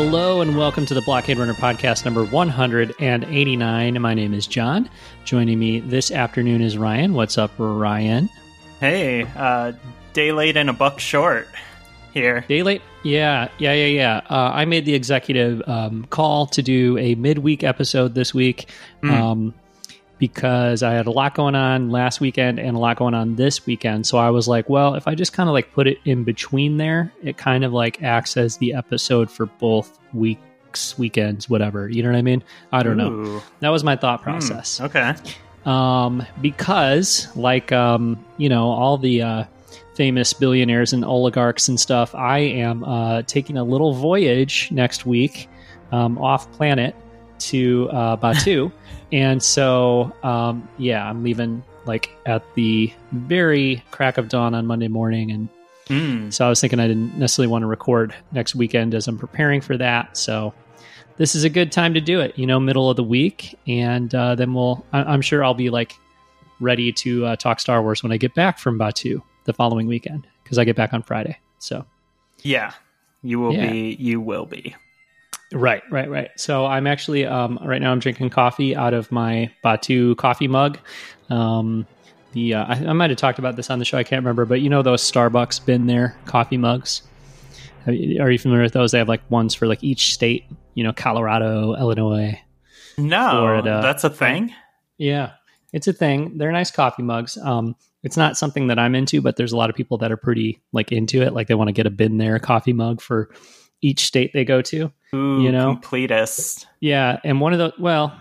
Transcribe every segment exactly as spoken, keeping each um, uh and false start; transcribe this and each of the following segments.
Hello and welcome to the Blockade Runner podcast number one hundred eighty-nine. My name is John. Joining me this afternoon is Ryan. What's up, Ryan? Hey, uh, day late and a buck short here. Day late? Yeah, yeah, yeah, yeah. Uh, I made the executive um, call to do a midweek episode this week mm. um, because I had a lot going on last weekend and a lot going on this weekend. So I was like, well, if I just kind of like put it in between there, it kind of like acts as the episode for both weeks, weekends, whatever. You know what I mean? I don't Ooh. know. That was my thought process. Mm, okay. Um, because like, um, you know, all the, uh, famous billionaires and oligarchs and stuff, I am, uh, taking a little voyage next week, um, off planet to, uh, Batuu. And so, um, yeah, I'm leaving like at the very crack of dawn on Monday morning. And mm. so I was thinking I didn't necessarily want to record next weekend as I'm preparing for that. So this is a good time to do it, you know, middle of the week. And uh, then we'll, I- I'm sure I'll be like ready to uh, talk Star Wars when I get back from Batuu the following weekend, because I get back on Friday. So yeah, you will yeah. be, you will be. Right, right, right. So I'm actually, um, right now I'm drinking coffee out of my Batuu coffee mug. Um, the uh, I, I might have talked about this on the show, I can't remember, but you know those Starbucks bin there coffee mugs? Are you familiar with those? They have like ones for like each state. You know, Colorado, Illinois, no, Florida. That's a thing. Yeah, it's a thing. They're nice coffee mugs. Um, it's not something that I'm into, but there's a lot of people that are pretty like into it. Like they want to get a bin there coffee mug for each state they go to. Ooh, you know, completist. Yeah, and one of the well,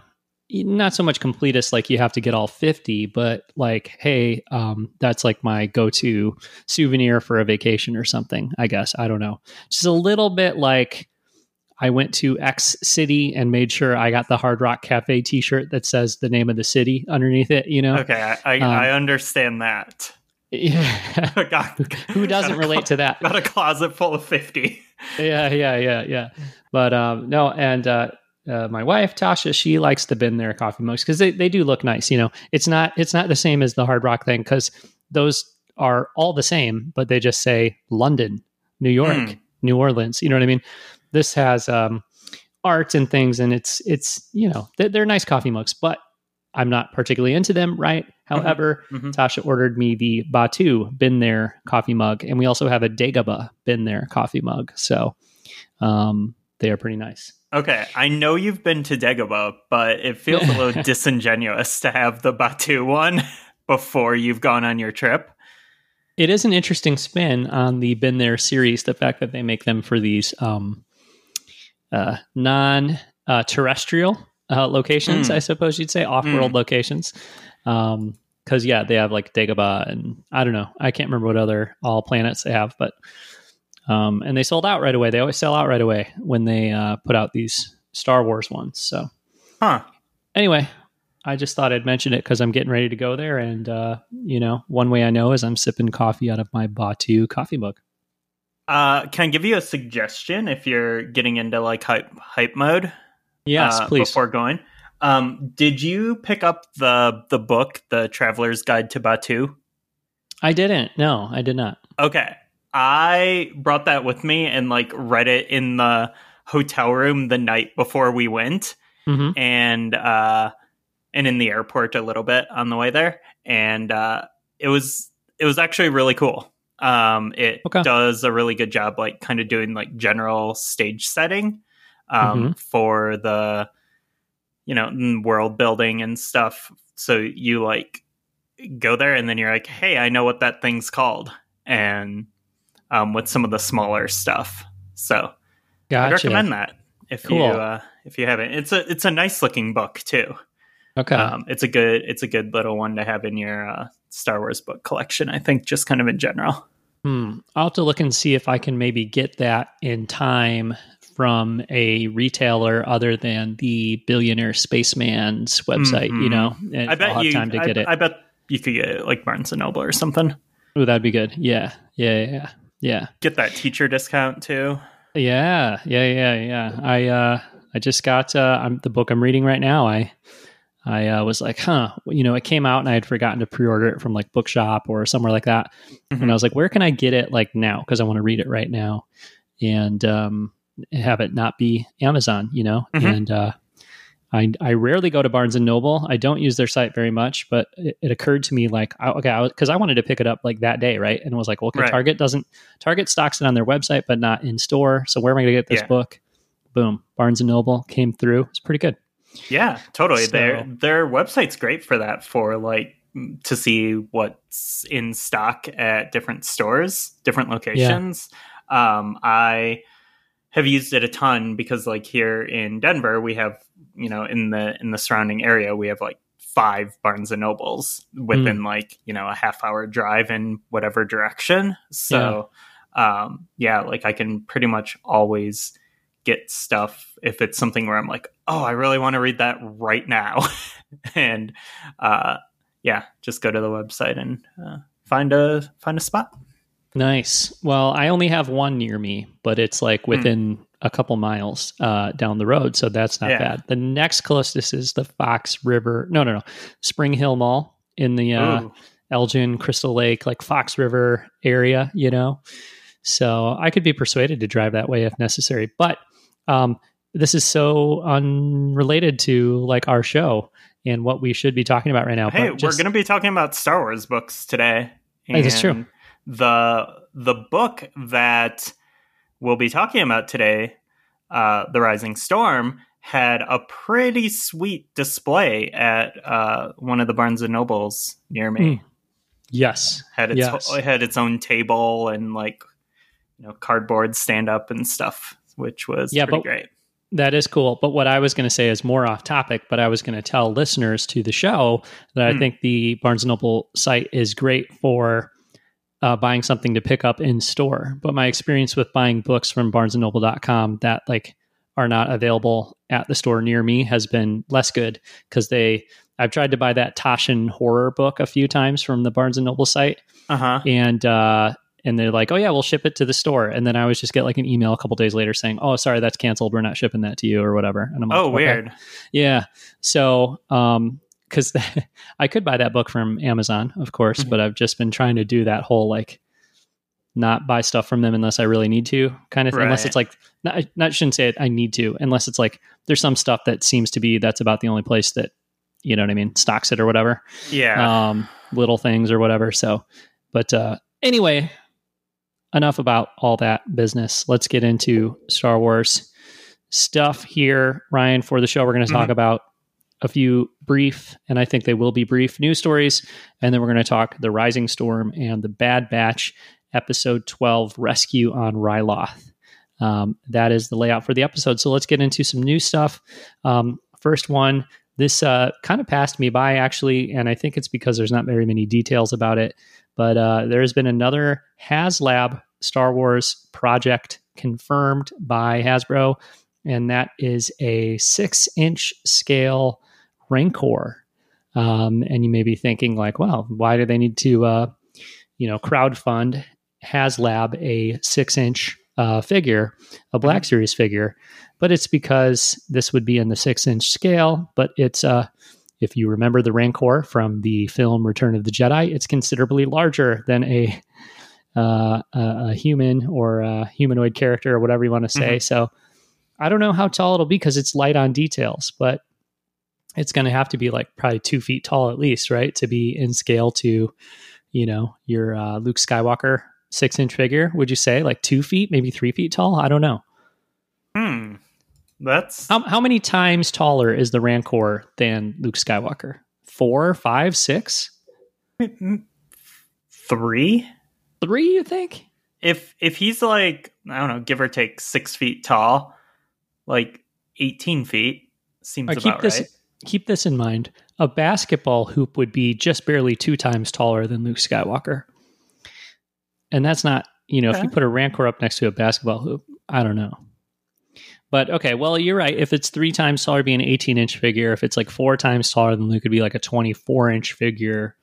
not so much completist. Like you have to get all fifty, but like, hey, um, that's like my go-to souvenir for a vacation or something. I guess I don't know. Just a little bit like, I went to X city and made sure I got the Hard Rock Cafe t-shirt that says the name of the city underneath it, you know? Okay, I, I, um, I understand that. Yeah. got, Who doesn't got relate clo- to that? Got a closet full of fifty. yeah, yeah, yeah, yeah. But um, no, and uh, uh, my wife, Tasha, she likes the bin there coffee mugs because they, they do look nice, you know? It's not, it's not the same as the Hard Rock thing because those are all the same, but they just say London, New York, mm. New Orleans, you know what I mean? This has um, art and things, and it's, it's you know, they're, they're nice coffee mugs, but I'm not particularly into them, right? However, mm-hmm. Tasha ordered me the Batuu Been There coffee mug, and we also have a Dagobah Been There coffee mug, so um, they are pretty nice. Okay, I know you've been to Dagobah, but it feels a little disingenuous to have the Batuu one before you've gone on your trip. It is an interesting spin on the Been There series, the fact that they make them for these... Um, Uh, non uh, terrestrial uh, locations, mm. I suppose you'd say, off-world mm. locations. Um, because yeah, they have like Dagobah, and I don't know, I can't remember what other all planets they have, but um, and they sold out right away. They always sell out right away when they uh, put out these Star Wars ones. So, huh. Anyway, I just thought I'd mention it because I'm getting ready to go there, and uh, you know, one way I know is I'm sipping coffee out of my Batuu coffee mug. Uh, can I give you a suggestion if you're getting into like hype, hype mode? Yes, uh, please. Before going, um, did you pick up the the book, The Traveler's Guide to Batuu? I didn't. No, I did not. Okay, I brought that with me and like read it in the hotel room the night before we went, mm-hmm. and uh, and in the airport a little bit on the way there, and uh, it was it was actually really cool. Um, it okay. does a really good job, like kind of doing like general stage setting, um, mm-hmm. for the, you know, world building and stuff. So you like go there and then you're like, hey, I know what that thing's called. And, um, with some of the smaller stuff. So gotcha. I'd recommend that if cool. you, uh, if you haven't, it's a, it's a nice looking book too. Okay. Um, it's a good, it's a good little one to have in your, uh, Star Wars book collection, I think, just kind of in general. Hmm. I'll have to look and see if I can maybe get that in time from a retailer other than the Billionaire Spaceman's website, mm-hmm. you know? I bet I'll have you, time to I, get it. I bet you could get it like Barnes and Noble or something. Oh, that'd be good. Yeah. Yeah, yeah, yeah. Get that teacher discount too. Yeah, yeah, yeah, yeah. I uh, I just got uh, I'm, the book I'm reading right now. I... I uh, was like, huh, you know, it came out and I had forgotten to pre-order it from like Bookshop or somewhere like that. Mm-hmm. And I was like, where can I get it like now? Because I want to read it right now. And um, have it not be Amazon, you know? Mm-hmm. And, uh, I, I rarely go to Barnes and Noble. I don't use their site very much, but it, it occurred to me like, I, okay, I was, cause I wanted to pick it up like that day. Right. And was like, well, okay, right. Target doesn't Target stocks it on their website, but not in store. So where am I going to get this yeah. book? Boom. Barnes and Noble came through. It's pretty good. Yeah, totally. So, their, their website's great for that, for like, to see what's in stock at different stores, different locations. Yeah. Um, I, have used it a ton because like here in Denver, we have, you know, in the, in the surrounding area, we have like five Barnes and Nobles within mm. like, you know, a half hour drive in whatever direction. So, yeah. um, yeah, like I can pretty much always get stuff if it's something where I'm like, oh, I really want to read that right now. and, uh, yeah, just go to the website and, uh, find a, find a spot. Nice. Well, I only have one near me, but it's like within mm. a couple miles uh, down the road. So that's not yeah. bad. The next closest is the Fox River. No, no, no. Spring Hill Mall in the uh, Elgin, Crystal Lake, like Fox River area, you know. So I could be persuaded to drive that way if necessary. But um, this is so unrelated to like our show and what we should be talking about right now. Hey, but just, we're going to be talking about Star Wars books today. And that's true. The the book that we'll be talking about today, uh, The Rising Storm, had a pretty sweet display at uh, one of the Barnes and Nobles near me. Mm. Yes. Had its yes. It had its own table and like, you know, cardboard stand up and stuff, which was yeah, pretty but- great. That is cool. But what I was going to say is more off topic, but I was going to tell listeners to the show that mm. I think the Barnes and Noble site is great for Uh, buying something to pick up in store. But my experience with buying books from barnes and noble dot com that like are not available at the store near me has been less good because they, I've tried to buy that Tashan horror book a few times from the Barnes and Noble site. Uh-huh. And, uh, and they're like, oh yeah, we'll ship it to the store. And then I always just get like an email a couple days later saying, oh, sorry, that's canceled. We're not shipping that to you or whatever. And I'm like, oh, okay. Weird. Yeah. So, um, because I could buy that book from Amazon, of course, mm-hmm. but I've just been trying to do that whole, like, not buy stuff from them unless I really need to kind of thing. Right. Unless it's like, not, I not, shouldn't say it, I need to, unless it's like, there's some stuff that seems to be, that's about the only place that, you know what I mean, stocks it or whatever. Yeah. Um, little things or whatever. So, but uh, anyway, enough about all that business. Let's get into Star Wars stuff here, Ryan, for the show. We're going to mm-hmm. talk about a few brief, and I think they will be brief, news stories. And then we're going to talk The Rising Storm and The Bad Batch, Episode twelve, Rescue on Ryloth. Um, that is the layout for the episode. So let's get into some new stuff. Um, first one, this uh, kind of passed me by, actually, and I think it's because there's not very many details about it. But uh, there has been another HasLab Star Wars project confirmed by Hasbro, and that is a six-inch scale Rancor. Um, and you may be thinking like, well, why do they need to, uh, you know, crowdfund HasLab a six inch, uh, figure, a Black Series figure, but it's because this would be in the six inch scale, but it's, uh, if you remember the Rancor from the film Return of the Jedi, it's considerably larger than a, uh, a human or a humanoid character or whatever you want to say. Mm-hmm. So I don't know how tall it'll be because it's light on details, but it's going to have to be like probably two feet tall at least, right? To be in scale to, you know, your uh, Luke Skywalker six inch figure. Would you say like two feet, maybe three feet tall? I don't know. Hmm. That's how, how many times taller is the Rancor than Luke Skywalker? Four, five, six, three, three. You think if if he's like, I don't know, give or take six feet tall, like eighteen feet seems right, about keep this, right. Keep this in mind. A basketball hoop would be just barely two times taller than Luke Skywalker. And that's not, you know, okay. If you put a Rancor up next to a basketball hoop, I don't know. But okay, well, you're right. If it's three times taller, it'd be an eighteen inch figure. If it's like four times taller than Luke, it'd be like a twenty-four inch figure.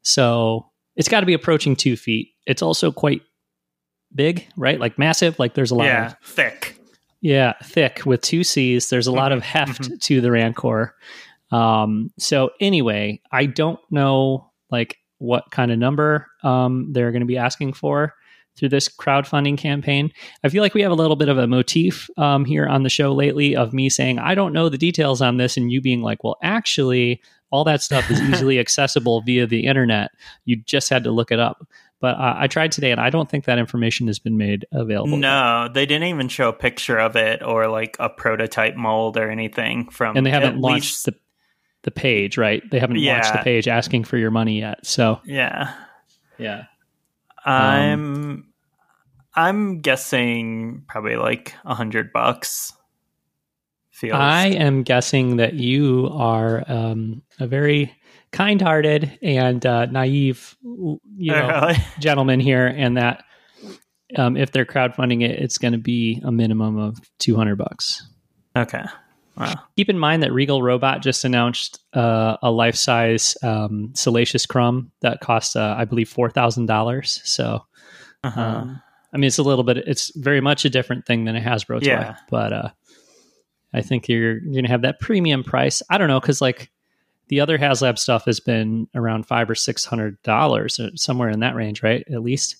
So it's got to be approaching two feet. It's also quite big, right? Like massive, like there's a lot yeah, of... Yeah, thick. Yeah, thick with two C's. There's a lot of heft mm-hmm. to the Rancor. Um, so anyway, I don't know like what kind of number um, they're going to be asking for through this crowdfunding campaign. I feel like we have a little bit of a motif um, here on the show lately of me saying, I don't know the details on this, and you being like, well, actually, all that stuff is easily accessible via the internet. You just had to look it up. But uh, I tried today, and I don't think that information has been made available. No, yet. They didn't even show a picture of it or like a prototype mold or anything from. And they haven't launched least... the the page, right? They haven't yeah. launched the page asking for your money yet. So yeah, yeah. I'm um, I'm guessing probably like a hundred bucks. Feels. I am guessing that you are um, a very kind-hearted and uh, naive, you know, really? gentleman here, and that um, if they're crowdfunding it, it's going to be a minimum of two hundred bucks. Okay. Wow. Keep in mind that Regal Robot just announced uh, a life-size um, Salacious Crumb that costs, uh, I believe, four thousand dollars. So, uh-huh. um, I mean, it's a little bit. It's very much a different thing than a Hasbro toy, yeah. but. Uh, I think you're, you're going to have that premium price. I don't know, because like the other HasLab stuff has been around five or six hundred dollars, somewhere in that range, right? At least.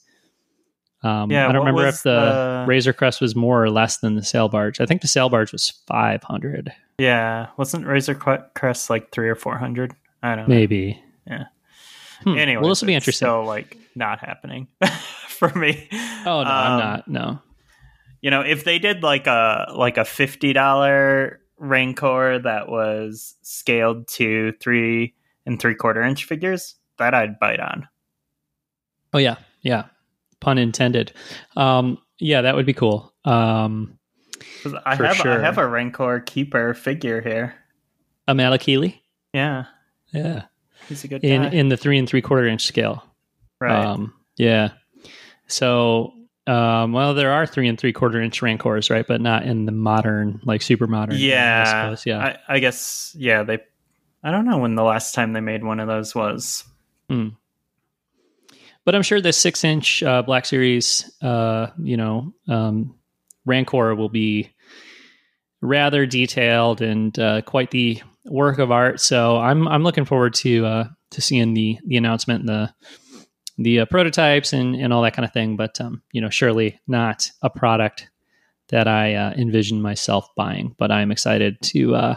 Um, yeah, I don't remember if the, the Razor Crest was more or less than the Sail Barge. I think the Sail Barge was five hundred. Yeah, wasn't Razor Crest like three or four hundred? I don't know. Maybe. Yeah. Hmm. Anyway, well, this will be interesting. So like not happening for me. Oh no, um, I'm not. No. You know, if they did like a like a fifty dollars Rancor that was scaled to three and three quarter inch figures, that I'd bite on. Oh yeah, yeah, pun intended. Um, yeah, that would be cool. Um, I have sure. I have a Rancor Keeper figure here. A Malakili? Yeah, yeah, he's a good guy. in in the three and three quarter inch scale. Right. Um, yeah. So. Um, well, there are three and three quarter inch Rancors, right? But not in the modern, like super modern. Yeah. I suppose. Yeah. I, I guess. Yeah. They, I don't know when the last time they made one of those was, mm. but I'm sure the six inch, uh, Black Series, uh, you know, um, Rancor will be rather detailed and, uh, quite the work of art. So I'm, I'm looking forward to, uh, to seeing the, the announcement and the, the uh, prototypes and, and all that kind of thing. But, um, you know, surely not a product that I uh, envision myself buying, but I'm excited to, uh,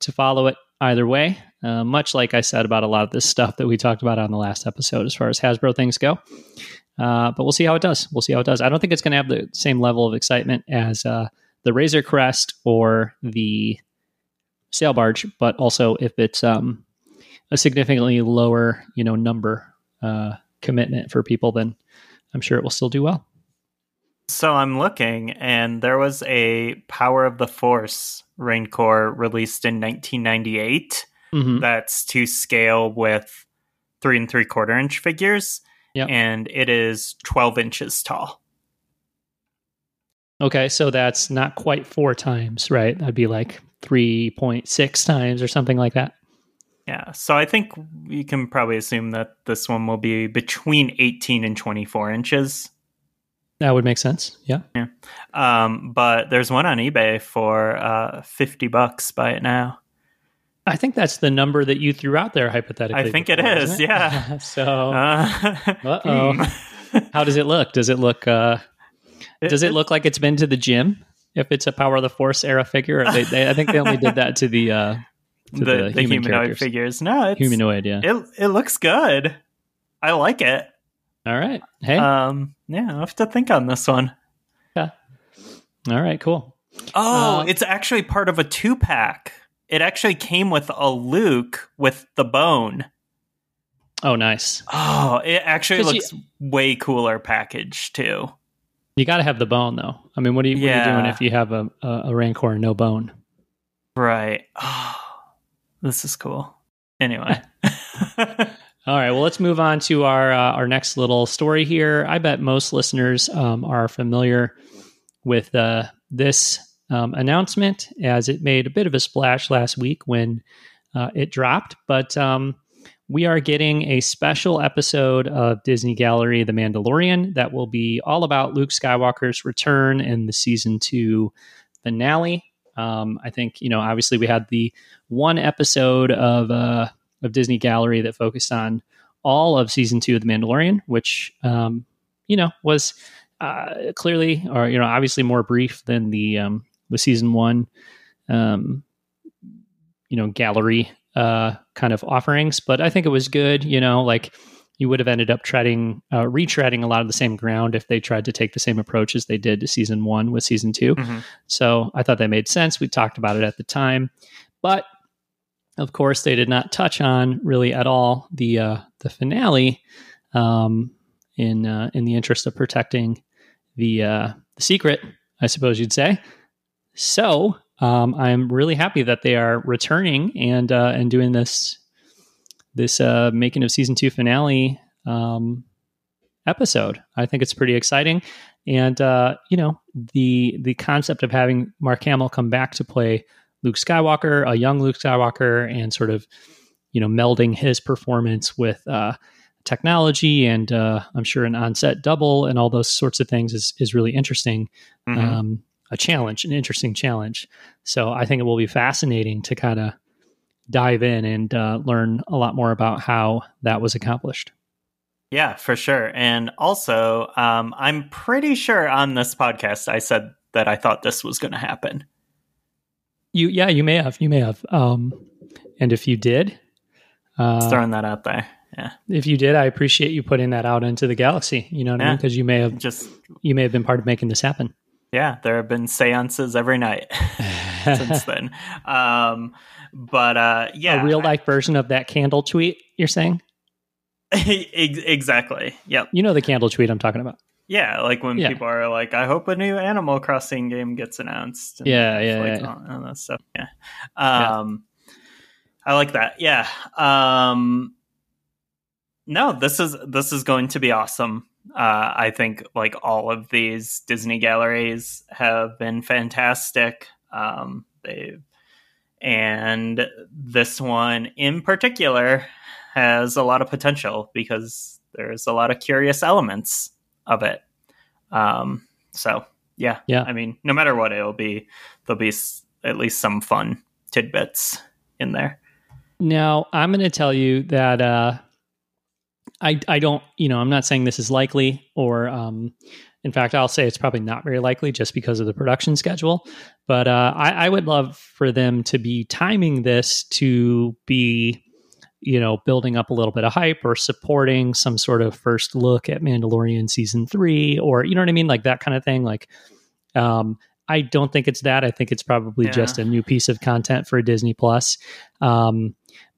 to follow it either way. Uh, much like I said about a lot of this stuff that we talked about on the last episode, as far as Hasbro things go. Uh, but we'll see how it does. We'll see how it does. I don't think it's going to have the same level of excitement as uh, the Razor Crest or the Sail Barge, but also if it's um, a significantly lower, you know, number, uh, commitment for people, then I'm sure it will still do well. So I'm looking, and there was a Power of the Force Rancor released in nineteen ninety-eight mm-hmm. that's to scale with three and three quarter inch figures, yep. and it is twelve inches tall. Okay, so that's not quite four times, right? That'd be like three point six times or something like that. Yeah, so I think you can probably assume that this one will be between eighteen and twenty-four inches. That would make sense, yeah. yeah. Um, but there's one on eBay for uh, fifty bucks. Buy it now. I think that's the number that you threw out there, hypothetically. I think before, it is, it? yeah. so, uh, uh-oh. How does it look? Does it look, uh, it, does it, it look like it's been to the gym? If it's a Power of the Force era figure? Or they, they, I think they only did that to the... Uh, The, the human the humanoid characters. figures. No, it's humanoid, yeah. It it looks good. I like it. All right. Hey. Um, yeah, I'll have to think on this one. Yeah. All right, cool. Oh, uh, it's actually part of a two pack. It actually came with a Luke with the bone. Oh, nice. Oh, it actually looks you, way cooler package too. You gotta have the bone though. I mean, what are you yeah. what are you doing if you have a, a, a Rancor and no bone? Right. Oh, this is cool. Anyway. All right. Well, let's move on to our uh, our next little story here. I bet most listeners um, are familiar with uh, this um, announcement, as it made a bit of a splash last week when uh, it dropped. But um, we are getting a special episode of Disney Gallery, The Mandalorian, that will be all about Luke Skywalker's return and the season two finale. Um, I think, you know, obviously we had the one episode of uh, of Disney Gallery that focused on all of season two of The Mandalorian, which um, you know, was uh, clearly, or, you know, obviously more brief than the, um, the season one, um, you know, gallery uh, kind of offerings. But I think it was good, you know, like you would have ended up treading, uh, retreading a lot of the same ground if they tried to take the same approach as they did to season one with season two. Mm-hmm. So I thought that made sense. We talked about it at the time, but of course they did not touch on really at all the, uh, the finale, um, in, uh, in the interest of protecting the, uh, the secret, I suppose you'd say. So, um, I'm really happy that they are returning and, uh, and doing this, this, uh, making of season two finale, um, episode. I think it's pretty exciting. And, uh, you know, the, the concept of having Mark Hamill come back to play Luke Skywalker, a young Luke Skywalker, and sort of, you know, melding his performance with, uh, technology and, uh, I'm sure an on-set double and all those sorts of things is, is really interesting. Mm-hmm. Um, a challenge, an interesting challenge. So I think it will be fascinating to kind of dive in and uh, learn a lot more about how that was accomplished. Yeah, for sure. And also, um, I'm pretty sure on this podcast, I said that I thought this was going to happen. You, yeah, you may have, you may have. Um, and if you did, uh, just throwing that out there. Yeah. If you did, I appreciate you putting that out into the galaxy. You know what yeah. I mean? Because you may have just, you may have been part of making this happen. Yeah, there have been seances every night since then. Um, but uh, yeah. A real life version of that candle tweet, you're saying? Exactly. Yep. You know the candle tweet I'm talking about. Yeah, like when yeah. people are like, I hope a new Animal Crossing game gets announced. And yeah, yeah, like, yeah. All, all that stuff. Yeah. Um, yeah. I like that. Yeah. Um, no, this is this is going to be awesome. Uh, I think like all of these Disney galleries have been fantastic. Um, they've, and this one in particular has a lot of potential because there's a lot of curious elements of it. Um, so yeah, yeah. I mean, no matter what, it'll be, there'll be s- at least some fun tidbits in there. Now I'm going to tell you that, uh, I, I don't, you know, I'm not saying this is likely or, um, in fact, I'll say it's probably not very likely just because of the production schedule. But uh, I, I would love for them to be timing this to be, you know, building up a little bit of hype or supporting some sort of first look at Mandalorian season three or, you know what I mean? Like that kind of thing. Like, um, I don't think it's that. I think it's probably yeah. just a new piece of content for Disney Plus. Um,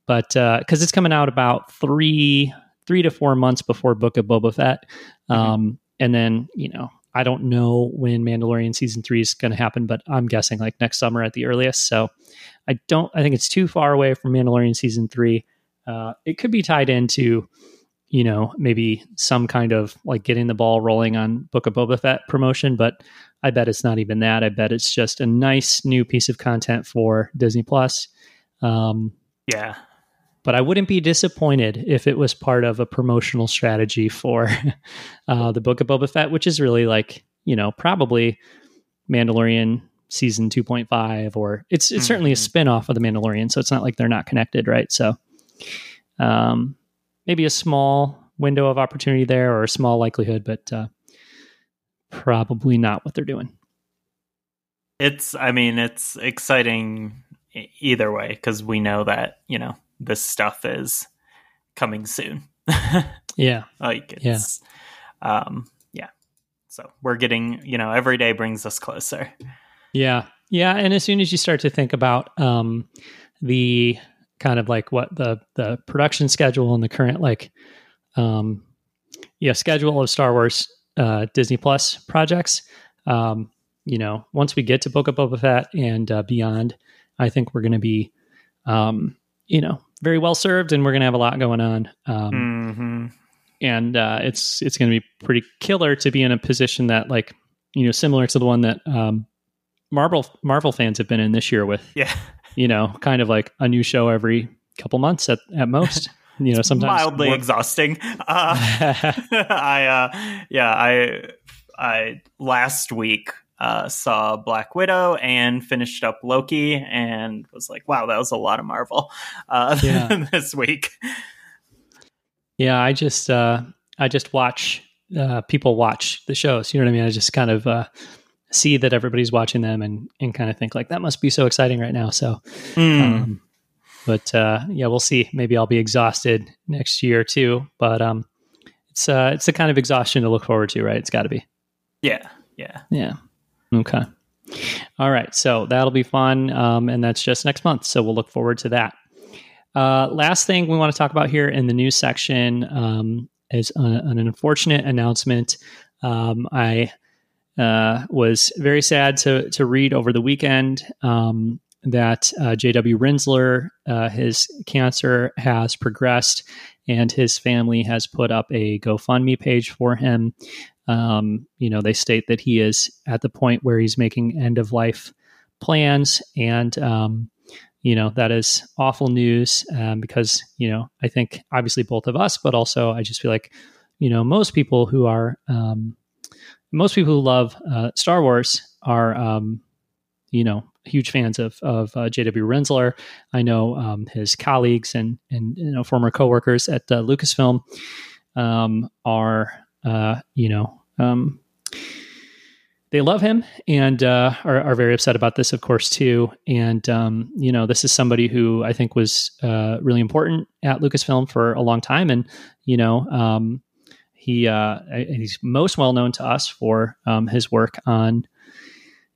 but uh, because it's coming out about three... three to four months before Book of Boba Fett. Um, mm-hmm. And then, you know, I don't know when Mandalorian season three is going to happen, but I'm guessing like next summer at the earliest. So I don't, I think it's too far away from Mandalorian season three. Uh, it could be tied into, you know, maybe some kind of like getting the ball rolling on Book of Boba Fett promotion, but I bet it's not even that. I bet it's just a nice new piece of content for Disney Plus. Um, yeah. But I wouldn't be disappointed if it was part of a promotional strategy for uh, the Book of Boba Fett, which is really like, you know, probably Mandalorian season two point five, or it's it's mm-hmm. certainly a spinoff of the Mandalorian. So it's not like they're not connected, right? So um, maybe a small window of opportunity there or a small likelihood, but uh, probably not what they're doing. It's, I mean, it's exciting either way, because we know that, you know, this stuff is coming soon. yeah. Like it's, yeah. Um, yeah. So we're getting, you know, every day brings us closer. Yeah. Yeah. And as soon as you start to think about, um, the kind of like what the, the production schedule and the current, like, um, yeah, schedule of Star Wars, uh, Disney Plus projects. Um, you know, once we get to Book of Boba Fett and, uh, beyond, I think we're going to be, um, you know, very well served, and we're going to have a lot going on. Um, mm-hmm. And uh, it's it's going to be pretty killer to be in a position that, like, you know, similar to the one that um, Marvel Marvel fans have been in this year with, yeah, you know, kind of like a new show every couple months at, at most. You know, sometimes mildly more. Exhausting. Uh, I uh, yeah, I I last week. Uh, saw Black Widow and finished up Loki and was like, wow, that was a lot of Marvel uh, yeah. this week. Yeah, I just uh, I just watch uh, people watch the shows. You know what I mean? I just kind of uh, see that everybody's watching them and, and kind of think like, that must be so exciting right now. So, mm. um, but uh, yeah, we'll see. Maybe I'll be exhausted next year too, but um, it's uh, it's the kind of exhaustion to look forward to, right? It's gotta be. Yeah. Yeah. Yeah. Okay. All right. So that'll be fun. Um, and that's just next month. So we'll look forward to that. Uh, last thing we want to talk about here in the news section um, is a, an unfortunate announcement. Um, I uh, was very sad to to read over the weekend um, that uh, J W. Rinzler, uh, his cancer has progressed, and his family has put up a GoFundMe page for him. Um, you know, they state that he is at the point where he's making end of life plans, and um, you know, that is awful news um, because, you know, I think obviously both of us, but also I just feel like, you know, most people who are, um, most people who love uh, Star Wars are, um, you know, huge fans of, of uh, J W. Rinzler. I know um, his colleagues and, and, you know, former coworkers at uh, Lucasfilm um, are, uh, you know, um, they love him and uh, are, are very upset about this, of course, too. And, um, you know, this is somebody who I think was uh, really important at Lucasfilm for a long time. And, you know, um, he uh, he's most well known to us for um, his work on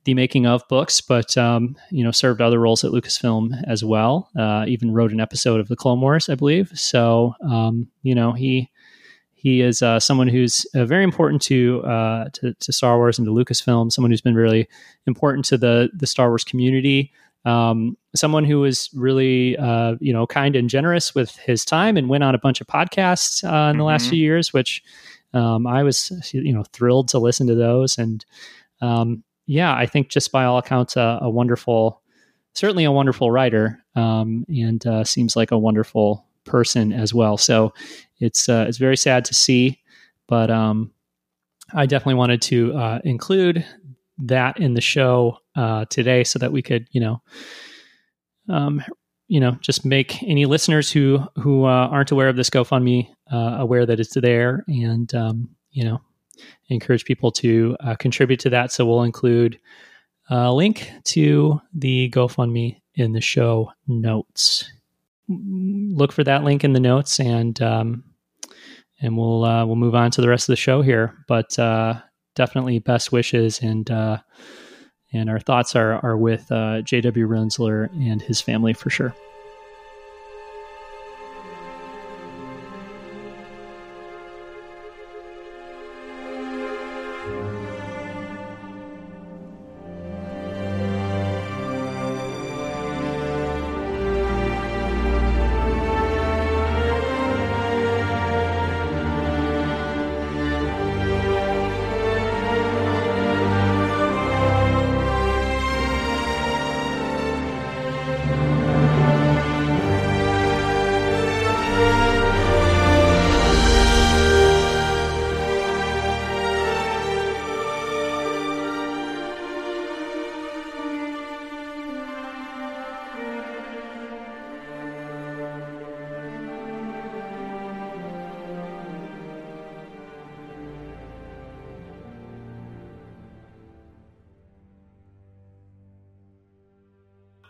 the making of books, but, um, you know, served other roles at Lucasfilm as well. Uh, even wrote an episode of The Clone Wars, I believe. So, um, you know, he... He is uh, someone who's uh, very important to, uh, to to Star Wars and to Lucasfilm. Someone who's been really important to the the Star Wars community. Um, someone who was really uh, you know, kind and generous with his time and went on a bunch of podcasts uh, in the mm-hmm. last few years, which um, I was you know thrilled to listen to those. And um, yeah, I think just by all accounts, uh, a wonderful, certainly a wonderful writer, um, and uh, seems like a wonderful person as well. So it's uh, it's very sad to see, but um, I definitely wanted to uh, include that in the show uh, today so that we could, you know, um, you know, just make any listeners who who uh, aren't aware of this GoFundMe uh, aware that it's there, and um, you know, encourage people to uh, contribute to that. So we'll include a link to the GoFundMe in the show notes. Look for that link in the notes, and um, and we'll uh, we'll move on to the rest of the show here. But uh, definitely best wishes, and uh, and our thoughts are are with uh, J W. Rinzler and his family for sure.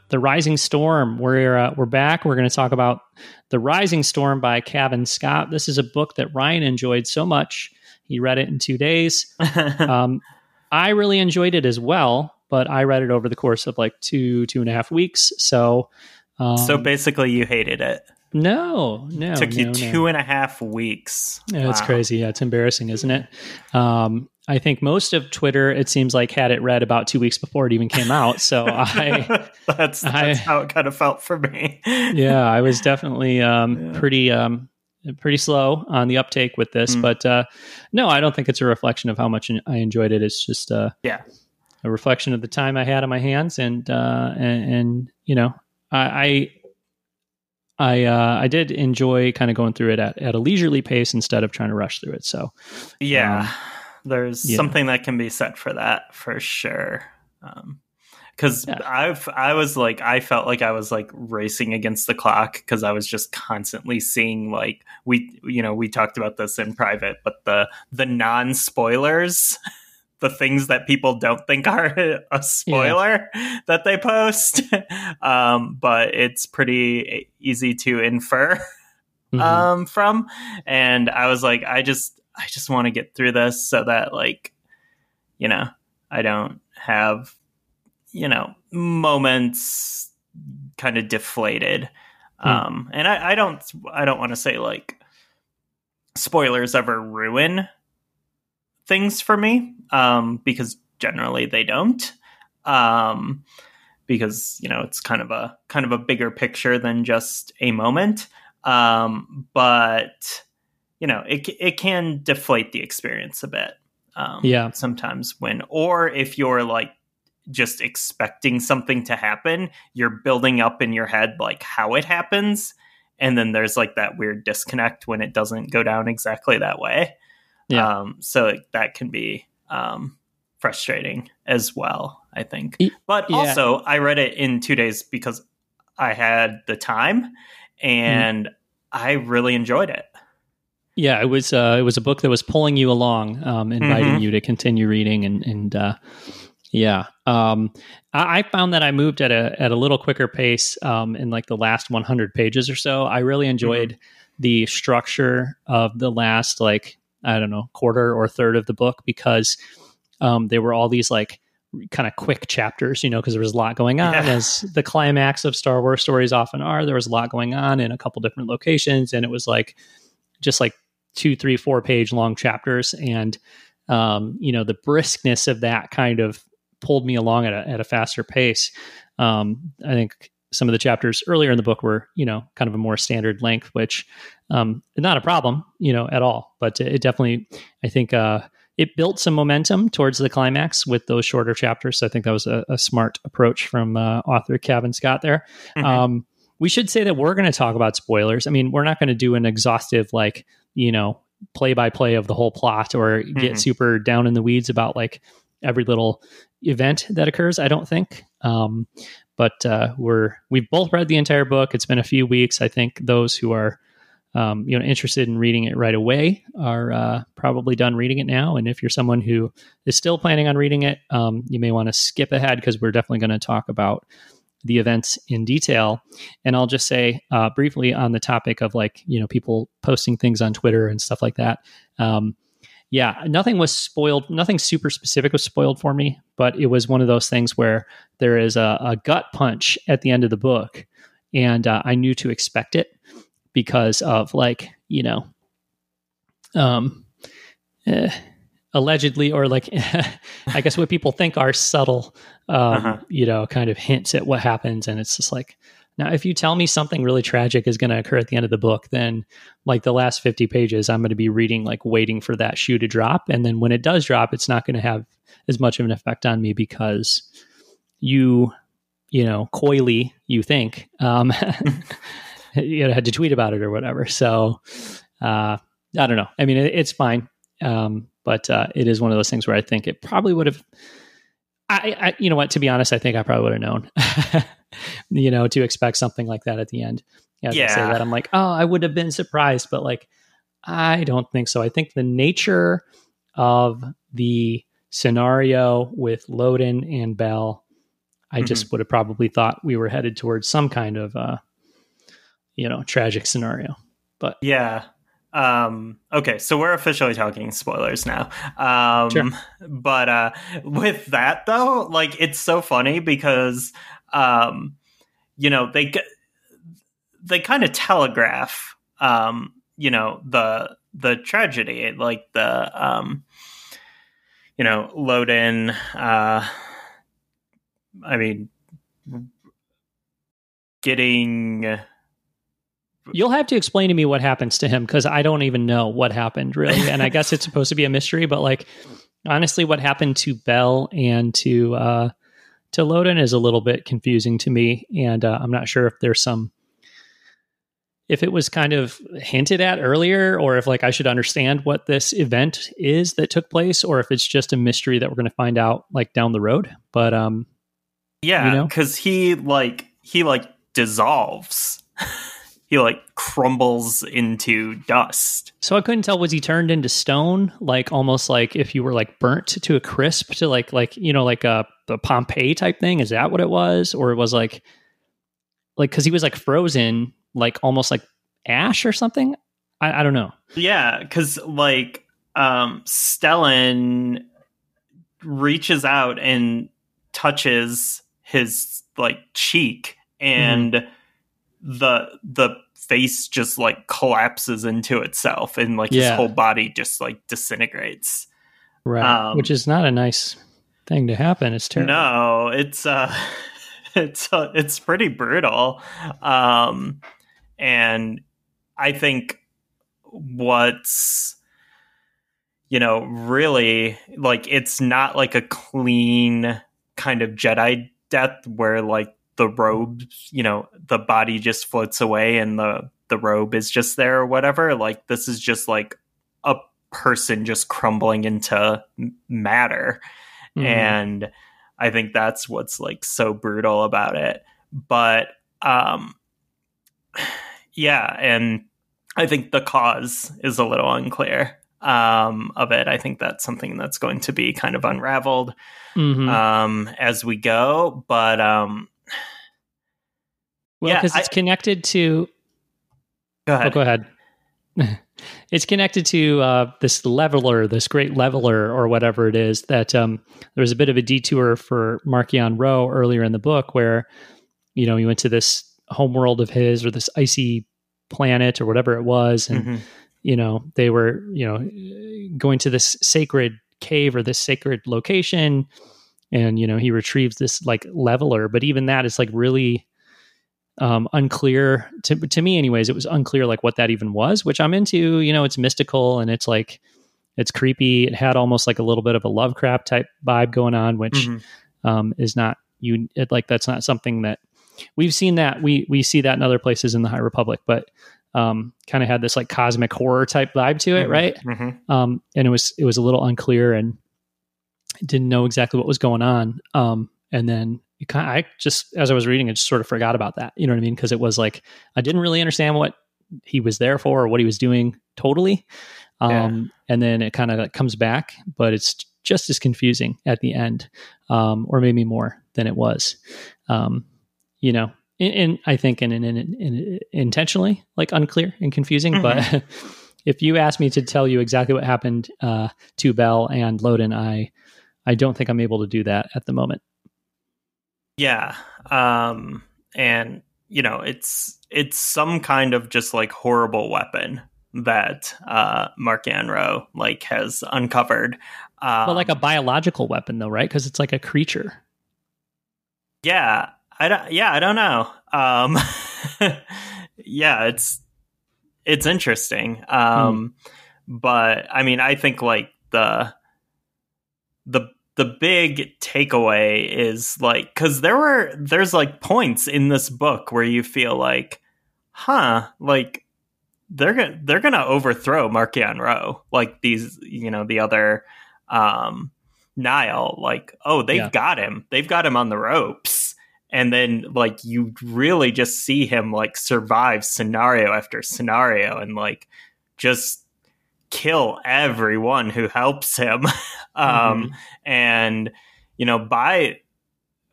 The Rising Storm. We're uh, we're back. We're going to talk about The Rising Storm by Cavan Scott. This is a book that Ryan enjoyed so much. He read it in two days. um, I really enjoyed it as well, but I read it over the course of like two, two and a half weeks. So um, so basically you hated it. No, no. It took no, you two no. and a half weeks. Yeah, it's wow. crazy. Yeah, it's embarrassing, isn't it? Um, I think most of Twitter, it seems like, had it read about two weeks before it even came out. So I that's, that's I, how it kind of felt for me. yeah, I was definitely um, yeah. pretty um, pretty slow on the uptake with this. Mm. But uh, no, I don't think it's a reflection of how much I enjoyed it. It's just uh, yeah. a reflection of the time I had on my hands. And, uh, and, and you know, I... I I uh, I did enjoy kind of going through it at, at a leisurely pace instead of trying to rush through it. So, yeah, um, there's yeah. something that can be said for that for sure. Because um, Because yeah. I've I was like I felt like I was like racing against the clock because I was just constantly seeing like we you know we talked about this in private, but the the non spoilers, the things that people don't think are a spoiler yeah. that they post, um, but it's pretty easy to infer mm-hmm. um, from. And I was like, I just I just want to get through this so that like you know I don't have. you know, moments kind of deflated. Mm. Um, and I, I don't, I don't want to say like spoilers ever ruin things for me. Um, because generally they don't, um, because, you know, it's kind of a, kind of a bigger picture than just a moment. Um, but you know, it, it can deflate the experience a bit. Um, yeah. sometimes when, or if you're like, just expecting something to happen, you're building up in your head like how it happens, and then there's like that weird disconnect when it doesn't go down exactly that way. Yeah. Um, so it, that can be um, frustrating as well, I think. But yeah. also, I read it in two days because I had the time, and mm. I really enjoyed it. Yeah, it was uh, it was a book that was pulling you along, um, inviting mm-hmm. you to continue reading, and and. Uh, Yeah, um, I, I found that I moved at a at a little quicker pace um, in like the last one hundred pages or so. I really enjoyed mm-hmm. the structure of the last like I don't know quarter or third of the book because um, there were all these like kind of quick chapters, you know, because there was a lot going on yeah. as the climax of Star Wars stories often are. There was a lot going on in a couple different locations, and it was like just like two, three, four page long chapters, and um, you know the briskness of that kind of pulled me along at a, at a faster pace. Um, I think some of the chapters earlier in the book were, you know, kind of a more standard length, which um, not a problem, you know, at all. But it definitely, I think uh, it built some momentum towards the climax with those shorter chapters. So I think that was a, a smart approach from uh, author Kevin Scott there. Mm-hmm. Um, we should say that we're going to talk about spoilers. I mean, we're not going to do an exhaustive, like, you know, play by play of the whole plot or get mm-hmm. super down in the weeds about like every little event that occurs, I don't think. Um, but uh, we're, we've both read the entire book. It's been a few weeks. I think those who are um, you know, interested in reading it right away are uh, probably done reading it now. And if you're someone who is still planning on reading it, um, you may want to skip ahead because we're definitely going to talk about the events in detail. And I'll just say uh, briefly on the topic of like, you know, people posting things on Twitter and stuff like that. Um, Yeah, nothing was spoiled. Nothing super specific was spoiled for me, but it was one of those things where there is a, a gut punch at the end of the book, and uh, I knew to expect it because of like, you know, um, eh, allegedly or like, I guess what people think are subtle, um, uh-huh. you know, kind of hints at what happens, and it's just like. Now, if you tell me something really tragic is going to occur at the end of the book, then like the last fifty pages, I'm going to be reading, like waiting for that shoe to drop. And then when it does drop, it's not going to have as much of an effect on me because you, you know, coyly, you think, um, you know, had to tweet about it or whatever. So uh, I don't know. I mean, it, it's fine. Um, but uh, it is one of those things where I think it probably would have, I, I, you know what, to be honest, I think I probably would have known. You know, to expect something like that at the end. As yeah. I say that, I'm like, oh, I would have been surprised, but like, I don't think so. I think the nature of the scenario with Loden and Bell, I mm-hmm. just would have probably thought we were headed towards some kind of, uh, you know, tragic scenario. But yeah. Um, okay, so we're officially talking spoilers now. Um, sure. But uh, with that, though, like, it's so funny because... Um, you know, they, they kind of telegraph, um, you know, the, the tragedy, like the, um, you know, Loden, uh, I mean, getting, you'll have to explain to me what happens to him. Cause I don't even know what happened really. And I guess it's supposed to be a mystery, but like, honestly, what happened to Bell and to, uh, to Loden is a little bit confusing to me. And uh, I'm not sure if there's some, if it was kind of hinted at earlier, or if like I should understand what this event is that took place, or if it's just a mystery that we're going to find out like down the road. But um, Yeah, because you know? he like he like dissolves. He like crumbles into dust. So I couldn't tell, was he turned into stone, like almost like if you were like burnt to a crisp, to like like you know like a, a Pompeii type thing? Is that what it was, or it was like like because he was like frozen, like almost like ash or something? I, I don't know. Yeah, because like um, Stellan reaches out and touches his like cheek and. Mm-hmm. the the face just like collapses into itself and like yeah. his whole body just like disintegrates, right? Um, which is not a nice thing to happen. It's terrible. No, it's uh it's uh, it's pretty brutal. Um and I think what's you know really like it's not like a clean kind of Jedi death where like the robe, you know, the body just floats away and the, the robe is just there or whatever. Like, this is just like a person just crumbling into matter. Mm-hmm. And I think that's what's like so brutal about it. But, um, yeah. And I think the cause is a little unclear, um, of it. I think that's something that's going to be kind of unraveled, mm-hmm. um, as we go. But, um, well, because yeah, it's I, connected to. Go ahead. Oh, go ahead. It's connected to uh, this leveler, this great leveler, or whatever it is. That um, there was a bit of a detour for Marchion Ro earlier in the book, where you know he went to this homeworld of his, or this icy planet, or whatever it was, and mm-hmm. you know they were you know going to this sacred cave or this sacred location, and you know he retrieves this like leveler, but even that is like really. Um, unclear to to me, anyways. It was unclear like what that even was, which I'm into. You know, it's mystical and it's like it's creepy. It had almost like a little bit of a Lovecraft type vibe going on, which mm-hmm. um, is not you it, like that's not something that we've seen. That we we see that in other places in the High Republic, but um, kind of had this like cosmic horror type vibe to it, mm-hmm. right? Mm-hmm. Um, and it was it was a little unclear and didn't know exactly what was going on. Um, and then. I just, as I was reading, I just sort of forgot about that. You know what I mean? Because it was like, I didn't really understand what he was there for or what he was doing totally. Um, yeah. And then it kind of like comes back, but it's just as confusing at the end, um, or maybe more than it was, um, you know, and, and I think in, in, in, in intentionally like unclear and confusing. Mm-hmm. But if you asked me to tell you exactly what happened uh, to Bell and Loden, I, I don't think I'm able to do that at the moment. Yeah. Um, and, you know, it's it's some kind of just like horrible weapon that uh, Marchion Ro like has uncovered. Um, well, like a biological weapon, though, right? Because it's like a creature. Yeah. I don't, yeah, I don't know. Um, yeah, it's it's interesting. Um, hmm. But I mean, I think like the the. The big takeaway is like, cause there were, there's like points in this book where you feel like, huh, like they're going to, they're going to overthrow Marchion Ro. Like these, you know, the other, um, Nihil, like, oh, they've yeah. got him. They've got him on the ropes. And then like, you really just see him like survive scenario after scenario and like, just, kill everyone who helps him. um, mm-hmm. And, you know, by,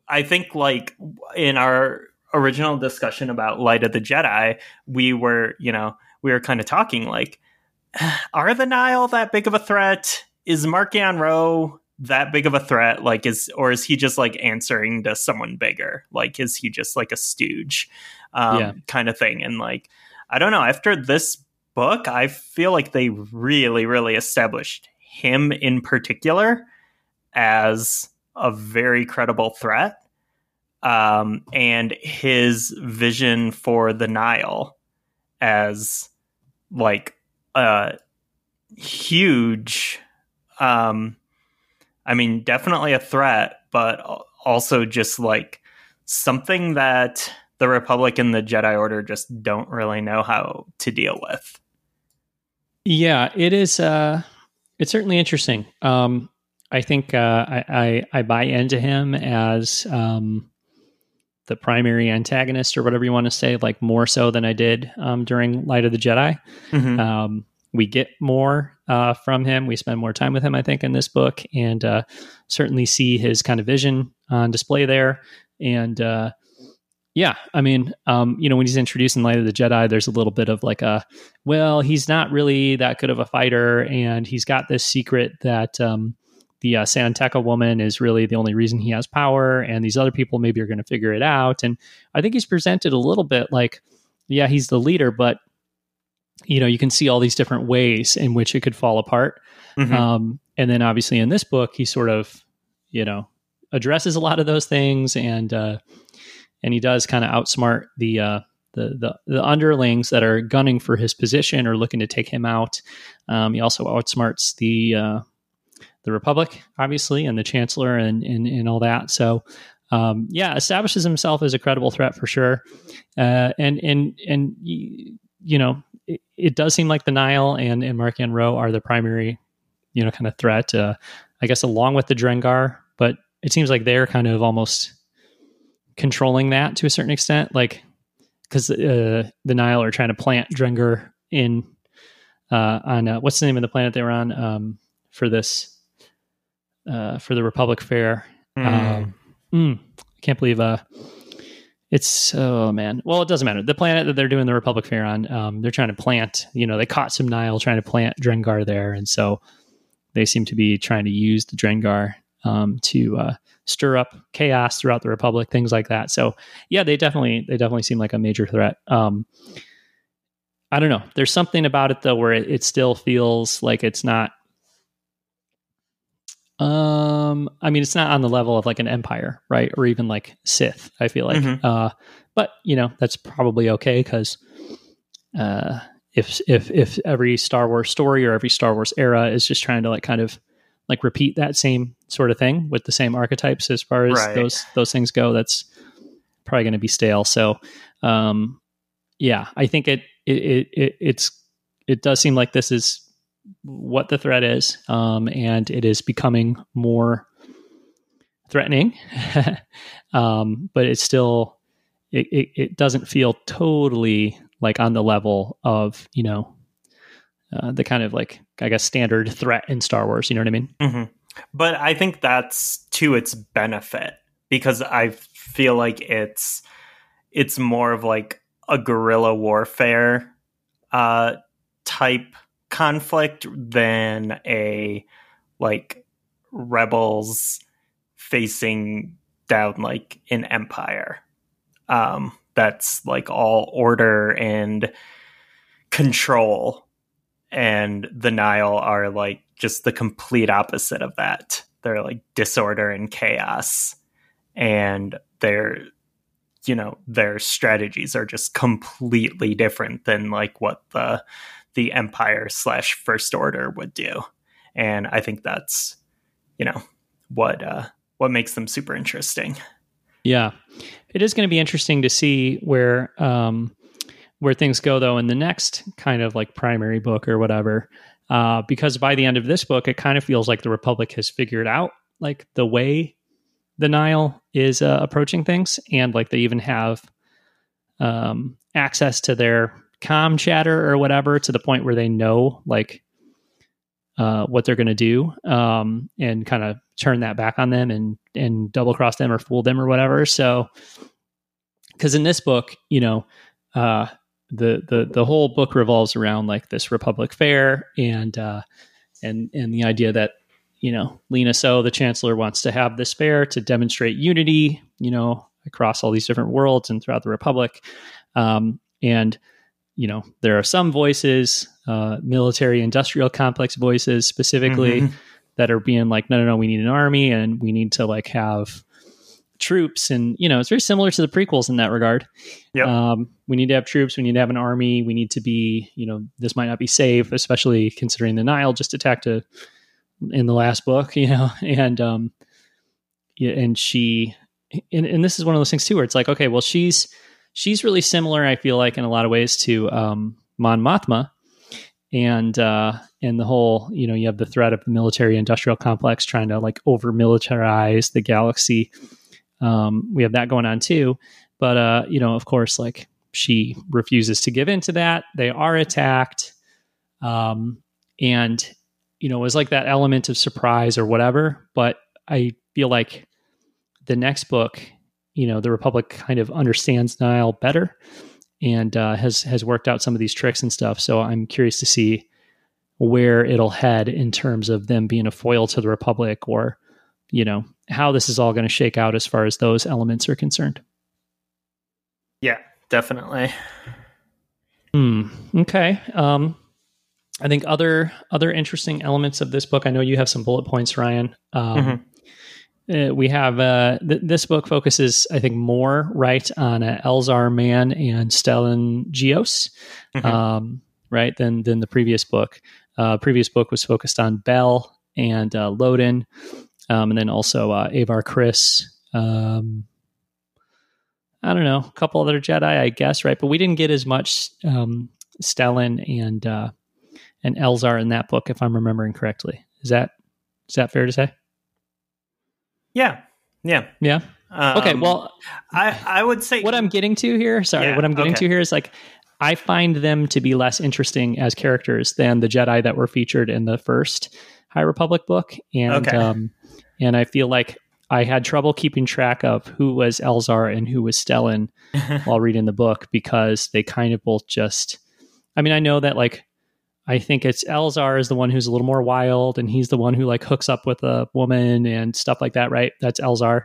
I think like in our original discussion about Light of the Jedi, we were, you know, we were kind of talking like, are the Nihil that big of a threat? Is Marchion Ro that big of a threat? Like is, or is he just like answering to someone bigger? Like, is he just like a stooge um, yeah. kind of thing? And like, I don't know, after this book, I feel like they really, really established him in particular as a very credible threat, um, and his vision for the Nihil as like a huge, um, I mean, definitely a threat, but also just like something that the Republic and the Jedi Order just don't really know how to deal with. Yeah, it is. Uh, it's certainly interesting. Um, I think uh, I, I I buy into him as um, the primary antagonist or whatever you want to say, like more so than I did um, during Light of the Jedi. Mm-hmm. Um, we get more uh, from him. We spend more time with him, I think, in this book, and uh, certainly see his kind of vision on display there. And uh, yeah, I mean, um, you know, when he's introduced in Light of the Jedi, there's a little bit of like a, well, he's not really that good of a fighter, and he's got this secret that um, the uh, Santeca woman is really the only reason he has power, and these other people maybe are going to figure it out. And I think he's presented a little bit like, yeah, he's the leader, but you know, you can see all these different ways in which it could fall apart. Mm-hmm. Um, and then obviously in this book, he sort of, you know, addresses a lot of those things, and uh, and he does kind of outsmart the, uh, the the the underlings that are gunning for his position or looking to take him out. Um, he also outsmarts the uh, the Republic, obviously, and the Chancellor, and and, and all that. So um, yeah, establishes himself as a credible threat for sure. Uh, and and and you know, it, it does seem like the Nihil and and Marchion Ro are the primary, you know, kind of threat. Uh, I guess along with the Drengir, but it seems like they're kind of almost controlling that to a certain extent, like because uh, the Nihil are trying to plant Drengir in uh, on uh, what's the name of the planet they were on um, for this uh, for the Republic Fair. Mm. Um, mm, I can't believe uh, it's oh man. Well, it doesn't matter. The planet that they're doing the Republic Fair on, um, they're trying to plant. You know, they caught some Nihil trying to plant Drengir there, and so they seem to be trying to use the Drengir um, to, uh, stir up chaos throughout the Republic, things like that. So yeah, they definitely, they definitely seem like a major threat. Um, I don't know. There's something about it though, where it, it still feels like it's not, um, I mean, it's not on the level of like an Empire, right? Or even like Sith, I feel like, mm-hmm. uh, but you know, that's probably okay. Cause, uh, if, if, if every Star Wars story or every Star Wars era is just trying to like kind of like repeat that same sort of thing with the same archetypes as far as right. those those things go, that's probably going to be stale. So um, yeah, I think it it it it's it does seem like this is what the threat is, um, and it is becoming more threatening. um, but it's still it, it it doesn't feel totally like on the level of, you know, Uh, the kind of like, I guess, standard threat in Star Wars. You know what I mean? Mm-hmm. But I think that's to its benefit, because I feel like it's it's more of like a guerrilla warfare uh, type conflict than a like rebels facing down like an empire. Um, that's like all order and control. And the Nihil are like just the complete opposite of that. They're like disorder and chaos, and their, you know, their strategies are just completely different than like what the the Empire slash First Order would do. And I think that's, you know, what uh, what makes them super interesting. Yeah, it is going to be interesting to see where. Um... where things go though in the next kind of like primary book or whatever, uh, because by the end of this book, it kind of feels like the Republic has figured out like the way the Nihil is uh, approaching things, and like they even have um, access to their comm chatter or whatever, to the point where they know like uh, what they're going to do, um, and kind of turn that back on them and, and double cross them or fool them or whatever. So, cause in this book, you know, uh, The, the the whole book revolves around like this Republic Fair, and uh, and and the idea that, you know, Lena So, the Chancellor, wants to have this fair to demonstrate unity, you know, across all these different worlds and throughout the Republic. Um, and, you know, there are some voices, uh, military industrial complex voices specifically, mm-hmm. that are being like, no, no, no, we need an army, and we need to like have troops, and you know, it's very similar to the prequels in that regard. Yep. Um, we need to have troops, we need to have an army, we need to be, you know, this might not be safe, especially considering the Nihil just attacked a, in the last book, you know, and um, and she, and, and this is one of those things too, where it's like, okay, well, she's, she's really similar, I feel like, in a lot of ways to um, Mon Mothma, and uh, and the whole, you know, you have the threat of the military industrial complex trying to like over militarize the galaxy. Um, we have that going on too. But, uh, you know, of course, like she refuses to give in to that. They are attacked. Um, and, you know, it was like that element of surprise or whatever. But I feel like the next book, you know, the Republic kind of understands Nihil better and uh, has, has worked out some of these tricks and stuff. So I'm curious to see where it'll head in terms of them being a foil to the Republic, or, you know, how this is all going to shake out as far as those elements are concerned. Yeah, definitely. Mm, okay. Um, I think other, other interesting elements of this book, I know you have some bullet points, Ryan. Um, mm-hmm. uh, we have, uh, th- this book focuses, I think, more right on uh, Elzar Mann and Stellan Geos, mm-hmm. um, right. Than, than the previous book, uh, previous book was focused on Bell and, uh, Loden. Um, and then also, uh, Avar Chris, um, I don't know, a couple other Jedi, I guess. Right. But we didn't get as much, um, Stellan and, uh, and Elzar in that book, if I'm remembering correctly. Is that, is that fair to say? Yeah. Yeah. Yeah. Um, okay. Well, I, I would say what I'm getting to here, sorry, yeah, what I'm getting okay. to here is like, I find them to be less interesting as characters than the Jedi that were featured in the first High Republic book. And, okay. um, and I feel like I had trouble keeping track of who was Elzar and who was Stellan while reading the book, because they kind of both just, I mean, I know that like, I think it's Elzar is the one who's a little more wild, and he's the one who like hooks up with a woman and stuff like that, right? That's Elzar.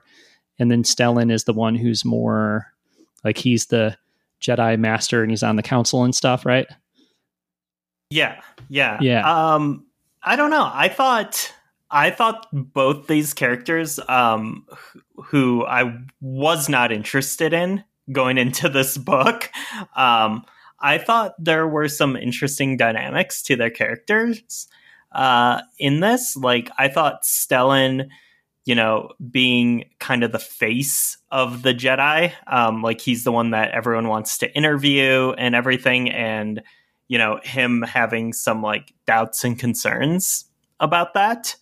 And then Stellan is the one who's more like, he's the Jedi master and he's on the council and stuff, right? Yeah. Yeah. Yeah. Um, I don't know. I thought, I thought both these characters, um, who I was not interested in going into this book, um, I thought there were some interesting dynamics to their characters uh, in this. Like, I thought Stellan, you know, being kind of the face of the Jedi, um, like he's the one that everyone wants to interview and everything. And, you know, him having some like doubts and concerns about that.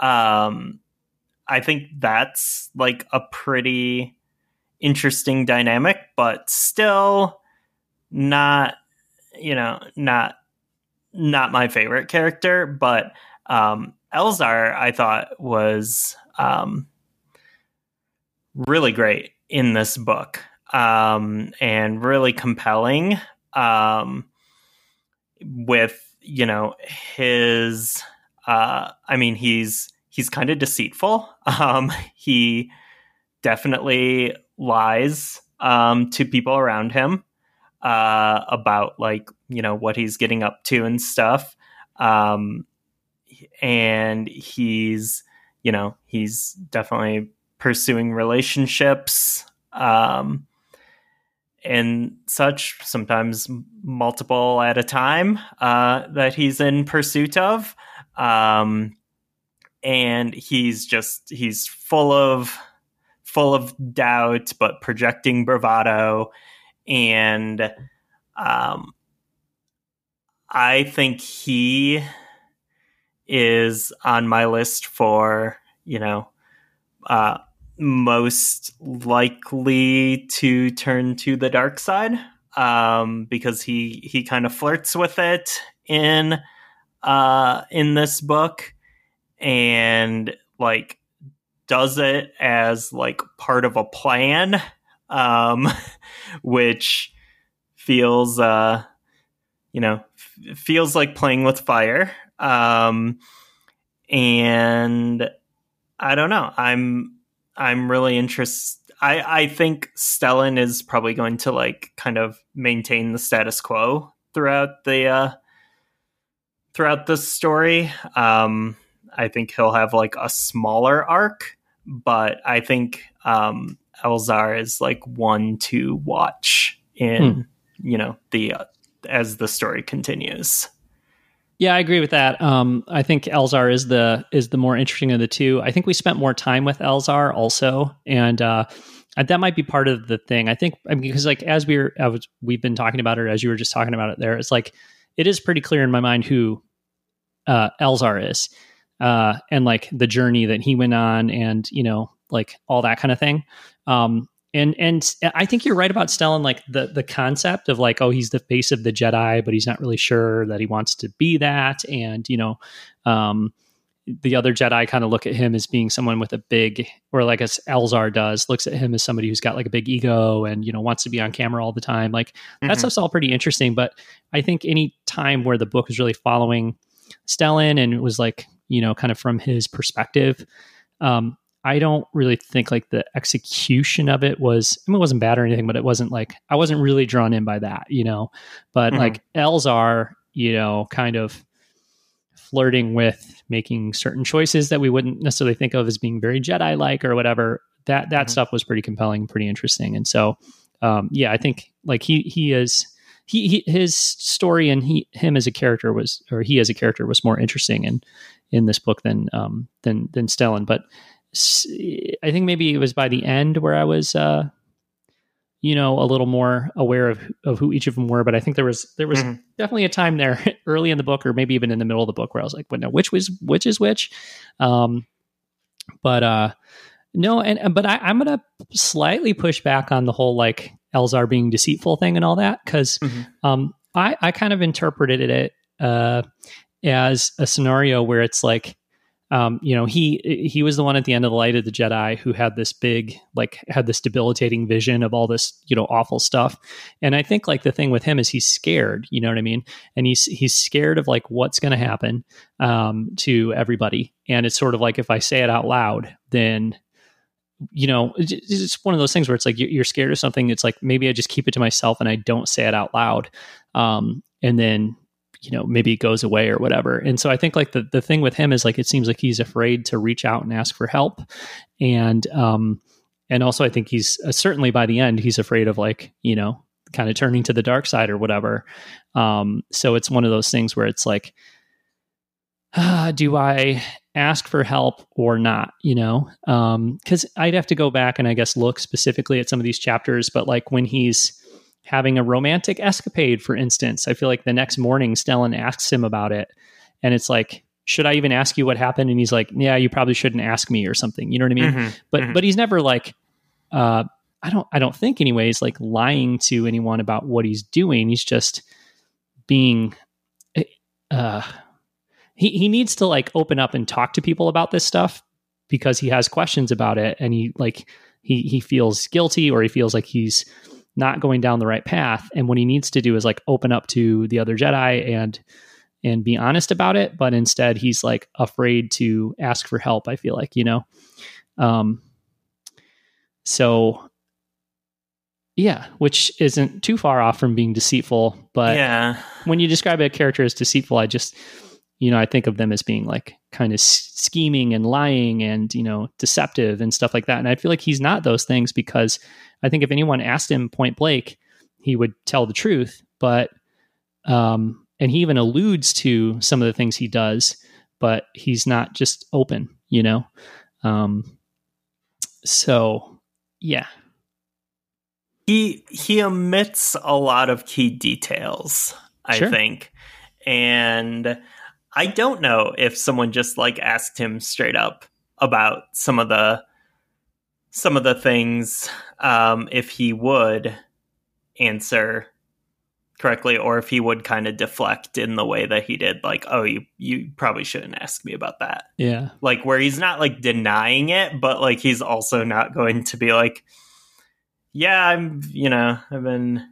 Um, I think that's like a pretty interesting dynamic, but still... Not, you know, not, not my favorite character, but, um, Elzar, I thought was, um, really great in this book, um, and really compelling, um, with, you know, his, uh, I mean, he's, he's kind of deceitful. Um, he definitely lies, um, to people around him. Uh, about like, you know, what he's getting up to and stuff. Um, and he's, you know, he's definitely pursuing relationships, um, and such, sometimes multiple at a time, uh, that he's in pursuit of. Um, and he's just, he's full of, full of doubt, but projecting bravado. And, um, I think he is on my list for, you know, uh, most likely to turn to the dark side, um, because he, he kind of flirts with it in, uh, in this book, and like does it as like part of a plan. Um, which feels, uh, you know, f- feels like playing with fire. Um, and I don't know. I'm, I'm really interested. I, I think Stellan is probably going to like kind of maintain the status quo throughout the, uh, throughout the story. Um, I think he'll have like a smaller arc, but I think, um, Elzar is like one to watch in, hmm. you know, the, uh, as the story continues. Yeah, I agree with that. Um, I think Elzar is the, is the more interesting of the two. I think we spent more time with Elzar also. And, uh, that might be part of the thing. I think, I mean, because like, as we were, I was, we've been talking about it, as you were just talking about it there, it's like, it is pretty clear in my mind who, uh, Elzar is, uh, and like the journey that he went on, and, you know, like all that kind of thing. Um, and and I think you're right about Stellan, like the the concept of like, oh, he's the face of the Jedi, but he's not really sure that he wants to be that. And, you know, um, the other Jedi kind of look at him as being someone with a big, or like as Elzar does, looks at him as somebody who's got like a big ego and, you know, wants to be on camera all the time. Like mm-hmm. that stuff's all pretty interesting. But I think any time where the book is really following Stellan and it was like, you know, kind of from his perspective, um, I don't really think like the execution of it was, I mean, it wasn't bad or anything, but it wasn't like, I wasn't really drawn in by that, you know, but mm-hmm. like Elzar, you know, kind of flirting with making certain choices that we wouldn't necessarily think of as being very Jedi-like or whatever, that, that mm-hmm. stuff was pretty compelling, pretty interesting. And so, um, yeah, I think like he, he is, he, he, his story and he, him as a character was, or he as a character was more interesting in, in this book than, um, than, than Stellan. But I think maybe it was by the end where I was, uh, you know, a little more aware of, of who each of them were. But I think there was, there was mm-hmm. definitely a time there early in the book, or maybe even in the middle of the book, where I was like, well, no, which was, which is which. Um, but, uh, no. And, but I, I'm going to slightly push back on the whole, like Elzar being deceitful thing and all that. Cause, mm-hmm. um, I, I kind of interpreted it, uh, as a scenario where it's like, Um, you know, he he was the one at the end of the Light of the Jedi who had this big, like, had this debilitating vision of all this, you know, awful stuff. And I think like the thing with him is he's scared, you know what I mean? And he's he's scared of like what's going to happen um, to everybody. And it's sort of like, if I say it out loud, then, you know, it's, it's one of those things where it's like you're scared of something. It's like, maybe I just keep it to myself and I don't say it out loud. Um, and then, you know, maybe it goes away or whatever. And so I think like the, the thing with him is like, it seems like he's afraid to reach out and ask for help. And, um, and also I think he's uh, certainly by the end, he's afraid of like, you know, kind of turning to the dark side or whatever. Um, so it's one of those things where it's like, ah, do I ask for help or not? You know? Um, cause I'd have to go back and I guess look specifically at some of these chapters, but like when he's having a romantic escapade, for instance, I feel like the next morning Stellan asks him about it. And it's like, should I even ask you what happened? And he's like, yeah, you probably shouldn't ask me or something. You know what I mean? Mm-hmm, but, mm-hmm. but he's never like, uh, I don't, I don't think anyways, like lying to anyone about what he's doing. He's just being, uh, he, he needs to like open up and talk to people about this stuff because he has questions about it. And he like, he, he feels guilty, or he feels like he's not going down the right path. And what he needs to do is like open up to the other Jedi and, and be honest about it. But instead he's like afraid to ask for help. I feel like, you know, um, so yeah, which isn't too far off from being deceitful, but yeah. When you describe a character as deceitful, I just, you know, I think of them as being like kind of scheming and lying and, you know, deceptive and stuff like that. And I feel like he's not those things, because I think if anyone asked him point blank, he would tell the truth. But, um, and he even alludes to some of the things he does, but he's not just open, you know? Um, so yeah. He, he omits a lot of key details, I sure. think. And I don't know if someone just like asked him straight up about some of the, some of the things, um, if he would answer correctly, or if he would kind of deflect in the way that he did, like, oh, you, you probably shouldn't ask me about that. Yeah. Like where he's not like denying it, but like, he's also not going to be like, yeah, I'm, you know, I've been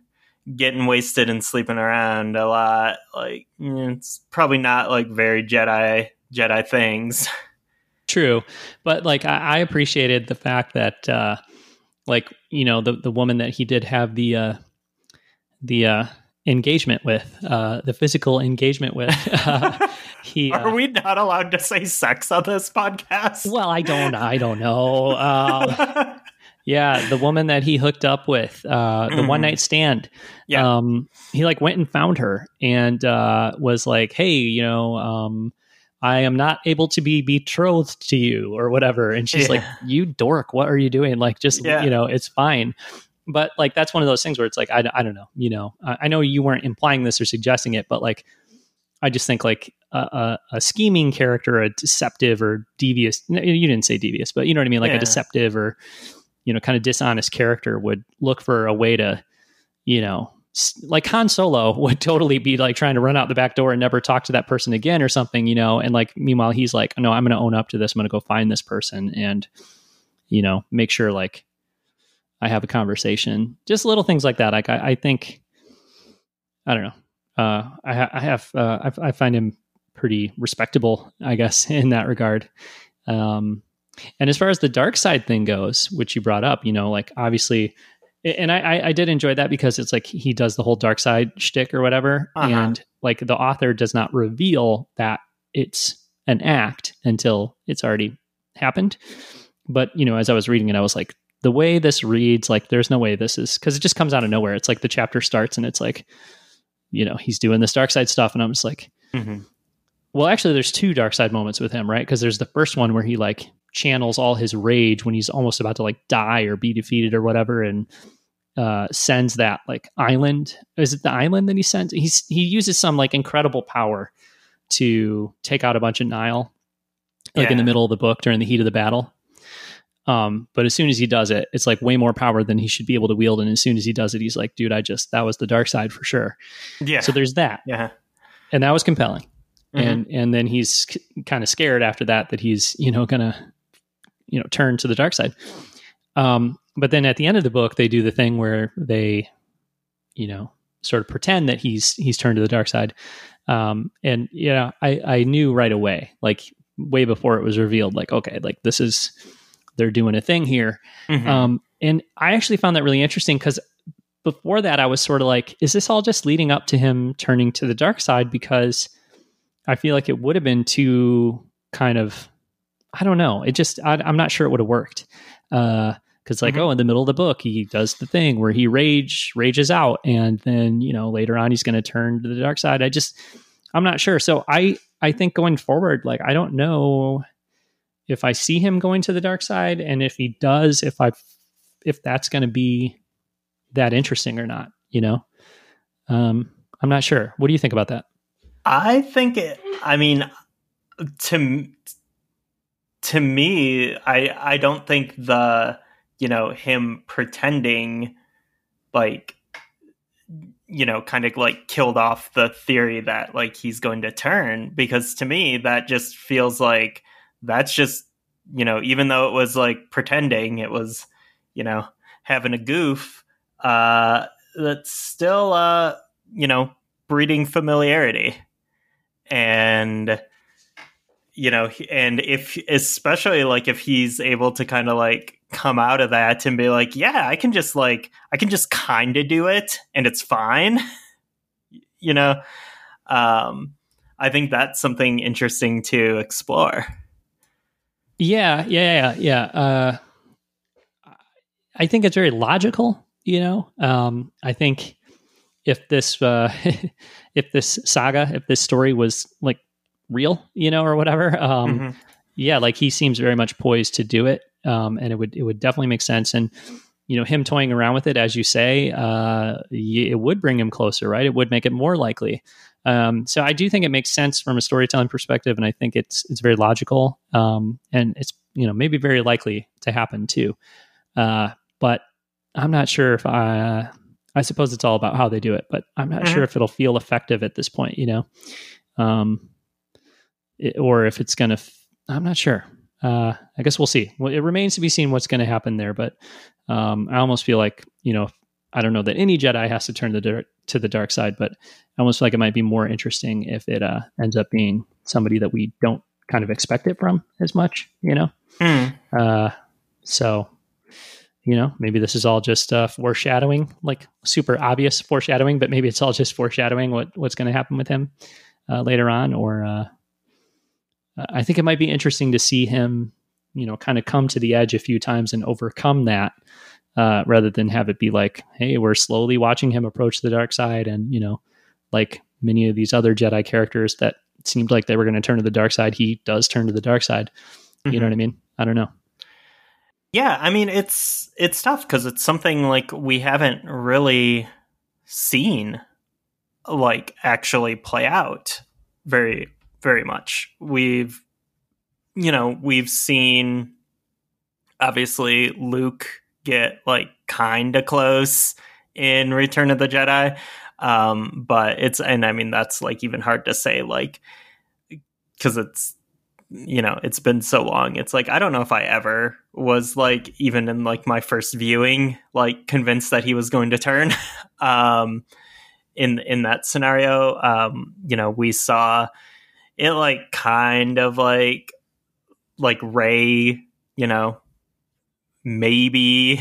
getting wasted and sleeping around a lot. Like, it's probably not like very Jedi Jedi things. True. But like, I, I appreciated the fact that, uh, like, you know, the, the woman that he did have the, uh, the, uh, engagement with, uh, the physical engagement with, uh, he, uh, are we not allowed to say sex on this podcast? Well, I don't, I don't know. Um, Yeah, the woman that he hooked up with, uh, the mm-hmm. one night stand. Yeah. Um, he like went and found her and uh, was like, hey, you know, um, I am not able to be betrothed to you or whatever. And she's yeah. like, you dork, what are you doing? Like, just, yeah. you know, it's fine. But like, that's one of those things where it's like, I, I don't know, you know, I, I know you weren't implying this or suggesting it, but like, I just think like a, a, a scheming character, a deceptive or devious, you didn't say devious, but you know what I mean? Like yeah. a deceptive or, you know, kind of dishonest character would look for a way to, you know, like Han Solo would totally be like trying to run out the back door and never talk to that person again or something, you know? And like, meanwhile, he's like, no, I'm going to own up to this. I'm going to go find this person and, you know, make sure like I have a conversation, just little things like that. Like, I, I think, I don't know. Uh, I, I have, uh, I, I find him pretty respectable, I guess, in that regard. Um, and as far as the dark side thing goes, which you brought up, you know, like obviously, and I, I did enjoy that because it's like, he does the whole dark side shtick or whatever. Uh-huh. And like the author does not reveal that it's an act until it's already happened. But, you know, as I was reading it, I was like, the way this reads, like, there's no way this is, cause it just comes out of nowhere. It's like the chapter starts and it's like, you know, he's doing this dark side stuff. And I'm just like, mm-hmm. well, actually there's two dark side moments with him, right? Cause there's the first one where he like channels all his rage when he's almost about to like die or be defeated or whatever. And, uh, sends that like island. Is it the island that he sends? He's, he uses some like incredible power to take out a bunch of Nihil, like yeah. in the middle of the book during the heat of the battle. Um, but as soon as he does it, it's like way more power than he should be able to wield. And as soon as he does it, he's like, dude, I just, that was the dark side for sure. Yeah. So there's that. Yeah. And that was compelling. Mm-hmm. And, and then he's c- kind of scared after that, that he's, you know, gonna, you know, turn to the dark side. Um, but then at the end of the book, they do the thing where they, you know, sort of pretend that he's, he's turned to the dark side. Um, and you know, I, I knew right away, like way before it was revealed, like, okay, like this is, they're doing a thing here. Mm-hmm. Um, and I actually found that really interesting because before that I was sort of like, is this all just leading up to him turning to the dark side? Because I feel like it would have been too kind of, I don't know. It just, I, I'm not sure it would have worked. Uh, cause like, mm-hmm. oh, in the middle of the book, he does the thing where he rage rages out. And then, you know, later on he's going to turn to the dark side. I just, I'm not sure. So I, I think going forward, like, I don't know if I see him going to the dark side, and if he does, if I, if that's going to be that interesting or not, you know, um, I'm not sure. What do you think about that? I think, it, I mean, to, to me, I, I don't think the, you know, him pretending like, you know, kind of like killed off the theory that like he's going to turn, because to me that just feels like, that's just, you know, even though it was like pretending, it was, you know, having a goof, uh, that's still, uh, you know, breeding familiarity. And, you know, and if, especially like if he's able to kind of like come out of that and be like, yeah, I can just like, I can just kind of do it and it's fine, you know, um, I think that's something interesting to explore. Yeah, yeah, yeah. Uh, I think it's very logical, you know. Um, I think if this, uh, if this saga, if this story was like real, you know, or whatever, um, mm-hmm. yeah, like he seems very much poised to do it, um, and it would it would definitely make sense. And you know, him toying around with it, as you say, uh, it would bring him closer, right? It would make it more likely. Um, so I do think it makes sense from a storytelling perspective, and I think it's it's very logical, um, and it's, you know, maybe very likely to happen too. Uh, but I'm not sure if I, I suppose it's all about how they do it, but I'm not mm-hmm. sure if it'll feel effective at this point, you know, um, it, or if it's going to, f- I'm not sure. Uh, I guess we'll see. Well, it remains to be seen what's going to happen there, but um, I almost feel like, you know, I don't know that any Jedi has to turn the dirt to the dark side, but I almost feel like it might be more interesting if it uh, ends up being somebody that we don't kind of expect it from as much, you know? Mm. Uh, so, you know, maybe this is all just uh, foreshadowing, like super obvious foreshadowing, but maybe it's all just foreshadowing what, what's going to happen with him uh, later on. Or uh, I think it might be interesting to see him, you know, kind of come to the edge a few times and overcome that. Uh, rather than have it be like, hey, we're slowly watching him approach the dark side. And, you know, like many of these other Jedi characters that seemed like they were going to turn to the dark side, he does turn to the dark side. Mm-hmm. You know what I mean? I don't know. Yeah. I mean, it's, it's tough because it's something like we haven't really seen like actually play out. very, very much. We've, you know, we've seen obviously Luke get like kind of close in Return of the Jedi. Um, but it's, and I mean, that's like even hard to say, like, cause it's, you know, it's been so long. It's like, I don't know if I ever was like, even in like my first viewing, like convinced that he was going to turn, um, in, in that scenario. Um, you know, we saw it like kind of like, like Rey, you know, maybe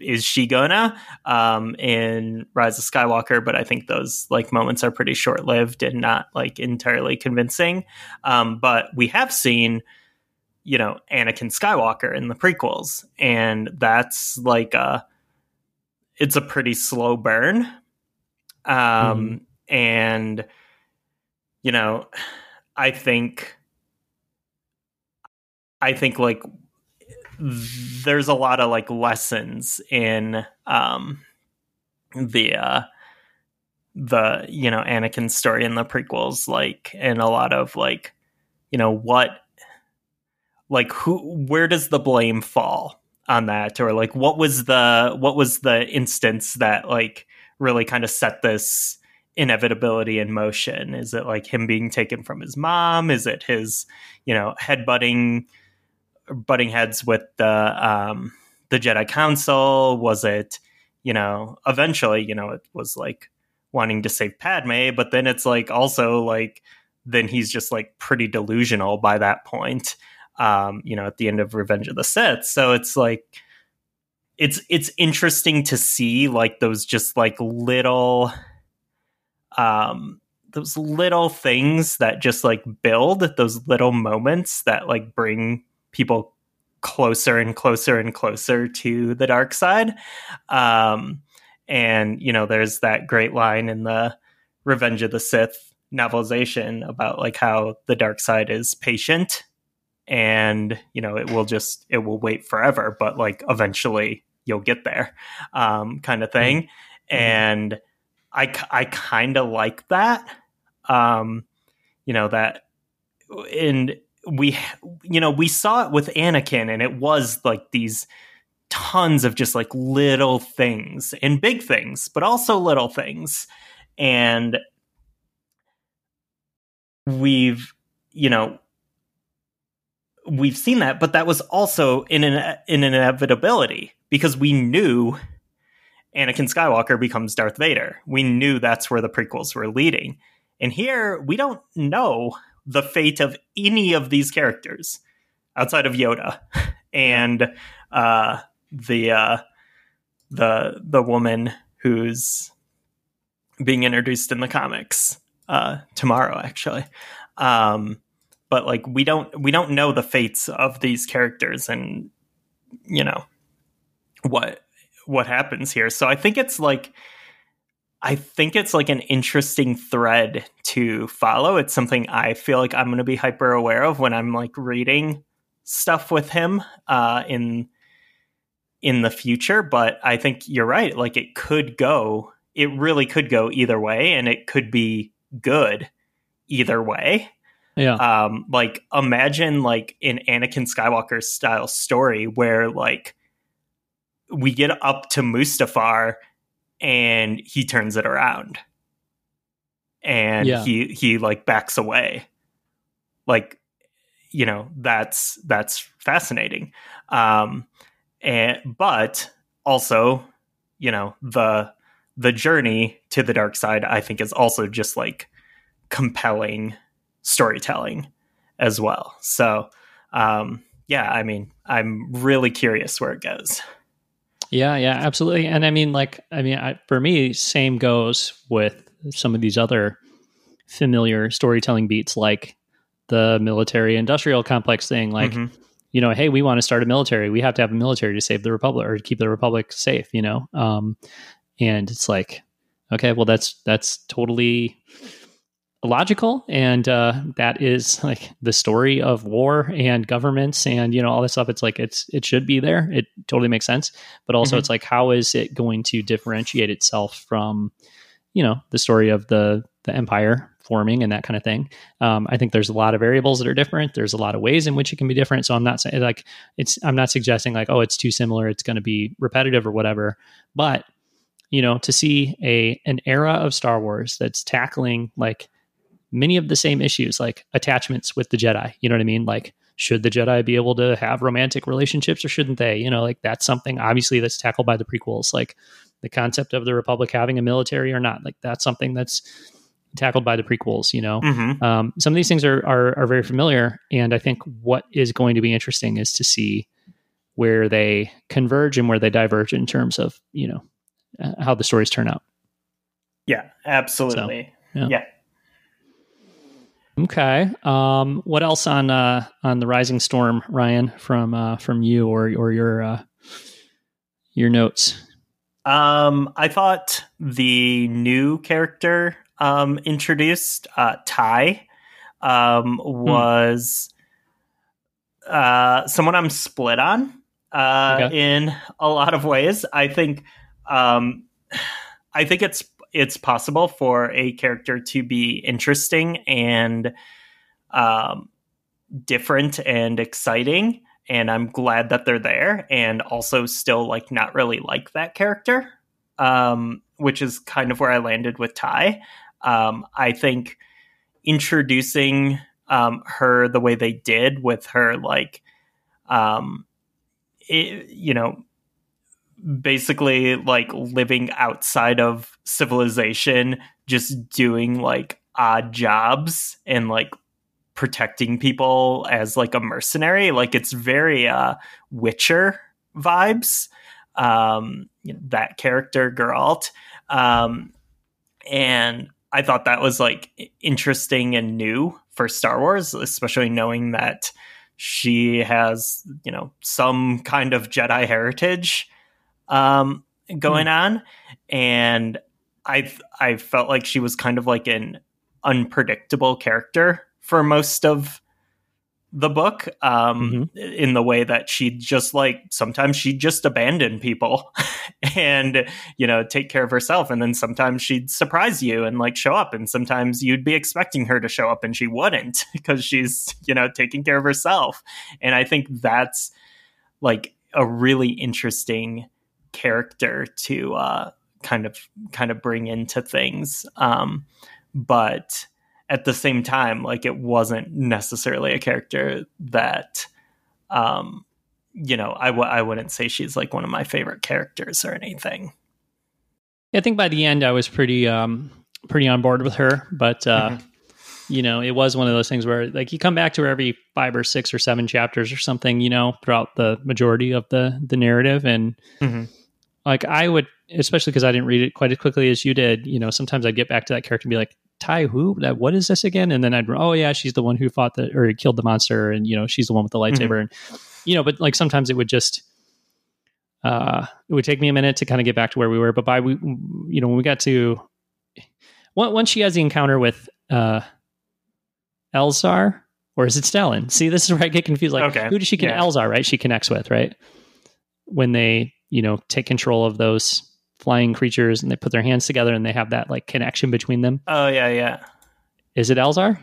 is she gonna um in Rise of Skywalker, but I think those like moments are pretty short-lived and not like entirely convincing. Um but we have seen, you know, Anakin Skywalker in the prequels, and that's like a it's a pretty slow burn. um mm. And you know, I think I think like there's a lot of like lessons in um the uh the you know Anakin's story in the prequels, like, and a lot of like, you know, what like who where does the blame fall on that, or like what was the what was the instance that like really kind of set this inevitability in motion? Is it like him being taken from his mom? Is it his, you know, headbutting butting heads with the um the Jedi Council? Was it, you know, eventually, you know, it was like wanting to save Padme, but then it's like also like then he's just like pretty delusional by that point, um you know, at the end of Revenge of the Sith. So it's like it's it's interesting to see like those just like little um those little things that just like build, those little moments that like bring people closer and closer and closer to the dark side. Um, and, you know, there's that great line in the Revenge of the Sith novelization about like how the dark side is patient and, you know, it will just, it will wait forever, but like eventually you'll get there, um, kind of thing. Mm-hmm. And I, I kind of like that, um, you know, that in, we, you know, we saw it with Anakin, and it was like these tons of just like little things and big things, but also little things. And we've, you know, we've seen that, but that was also in an, in an inevitability, because we knew Anakin Skywalker becomes Darth Vader. We knew that's where the prequels were leading. And here we don't know the fate of any of these characters outside of Yoda and uh, the uh, the the woman who's being introduced in the comics uh, tomorrow, actually. Um, but like we don't we don't know the fates of these characters, and you know what what happens here. So I think it's like. I think it's like an interesting thread to follow. It's something I feel like I'm going to be hyper aware of when I'm like reading stuff with him uh, in in the future. But I think you're right. Like it could go, it really could go either way, and it could be good either way. Yeah. Um, like imagine like an Anakin Skywalker style story where like we get up to Mustafar and he turns it around, and yeah. he he like backs away, like, you know, that's that's fascinating. Um and but also, you know, the the journey to the dark side I think is also just like compelling storytelling as well. So um yeah I mean I'm really curious where it goes. Yeah, yeah, absolutely. And I mean, like, I mean, I, for me, same goes with some of these other familiar storytelling beats, like the military industrial complex thing. Like, mm-hmm. you know, hey, we want to start a military. We have to have a military to save the Republic or to keep the Republic safe, you know? Um, and it's like, okay, well, that's, that's totally logical. And uh, that is like the story of war and governments and, you know, all this stuff. It's like, it's, it should be there. It totally makes sense. But also mm-hmm. it's like, how is it going to differentiate itself from, you know, the story of the, the Empire forming and that kind of thing. Um, I think there's a lot of variables that are different. There's a lot of ways in which it can be different. So I'm not saying like it's, I'm not suggesting like, oh, it's too similar, it's going to be repetitive or whatever. But, you know, to see a, an era of Star Wars that's tackling like many of the same issues, like attachments with the Jedi, you know what I mean? Like, should the Jedi be able to have romantic relationships or shouldn't they? You know, like that's something obviously that's tackled by the prequels, like the concept of the Republic having a military or not. Like that's something that's tackled by the prequels, you know? Mm-hmm. Um, some of these things are, are, are very familiar. And I think what is going to be interesting is to see where they converge and where they diverge in terms of, you know, uh, how the stories turn out. Yeah, absolutely. So, yeah. yeah. Okay. Um, what else on uh, on the Rising Storm, Ryan, from uh, from you or or your uh, your notes? Um, I thought the new character um, introduced, uh, Ty, um, was hmm. uh, someone I'm split on uh, okay. in a lot of ways. I think um, I think it's. it's possible for a character to be interesting and um, different and exciting. And I'm glad that they're there and also still like not really like that character, um, which is kind of where I landed with Ty. Um, I think introducing um, her the way they did with her, like, um, it, you know, basically like living outside of civilization, just doing like odd jobs and like protecting people as like a mercenary. Like it's very uh Witcher vibes. Um, you know, that character Geralt. Um, and I thought that was like interesting and new for Star Wars, especially knowing that she has, you know, some kind of Jedi heritage um going hmm. on. And I I felt like she was kind of like an unpredictable character for most of the book, um mm-hmm. in the way that she just like sometimes she'd just abandon people and, you know, take care of herself, and then sometimes she'd surprise you and like show up, and sometimes you'd be expecting her to show up and she wouldn't because she's, you know, taking care of herself. And I think that's like a really interesting character to uh kind of kind of bring into things, um but at the same time, like it wasn't necessarily a character that um you know I, w- I wouldn't say she's like one of my favorite characters or anything. I think by the end I was pretty um pretty on board with her, but uh mm-hmm. you know, it was one of those things where like you come back to her every five or six or seven chapters or something, you know, throughout the majority of the, the narrative. And mm-hmm. like I would, especially because I didn't read it quite as quickly as you did, you know, sometimes I'd get back to that character and be like, Ty, who? That, what is this again? And then I'd, oh yeah, she's the one who fought the, or killed the monster. And, you know, she's the one with the lightsaber. Mm-hmm. And, you know, but like sometimes it would just, uh, it would take me a minute to kind of get back to where we were. But by, we, you know, when we got to, once she has the encounter with, uh, Elzar, or is it Stellan? See, this is where I get confused. Like, okay. Who does she get? Yeah. Elzar, right? She connects with, right? When they, you know, take control of those flying creatures and they put their hands together and they have that like connection between them. Oh yeah, yeah. Is it Elzar?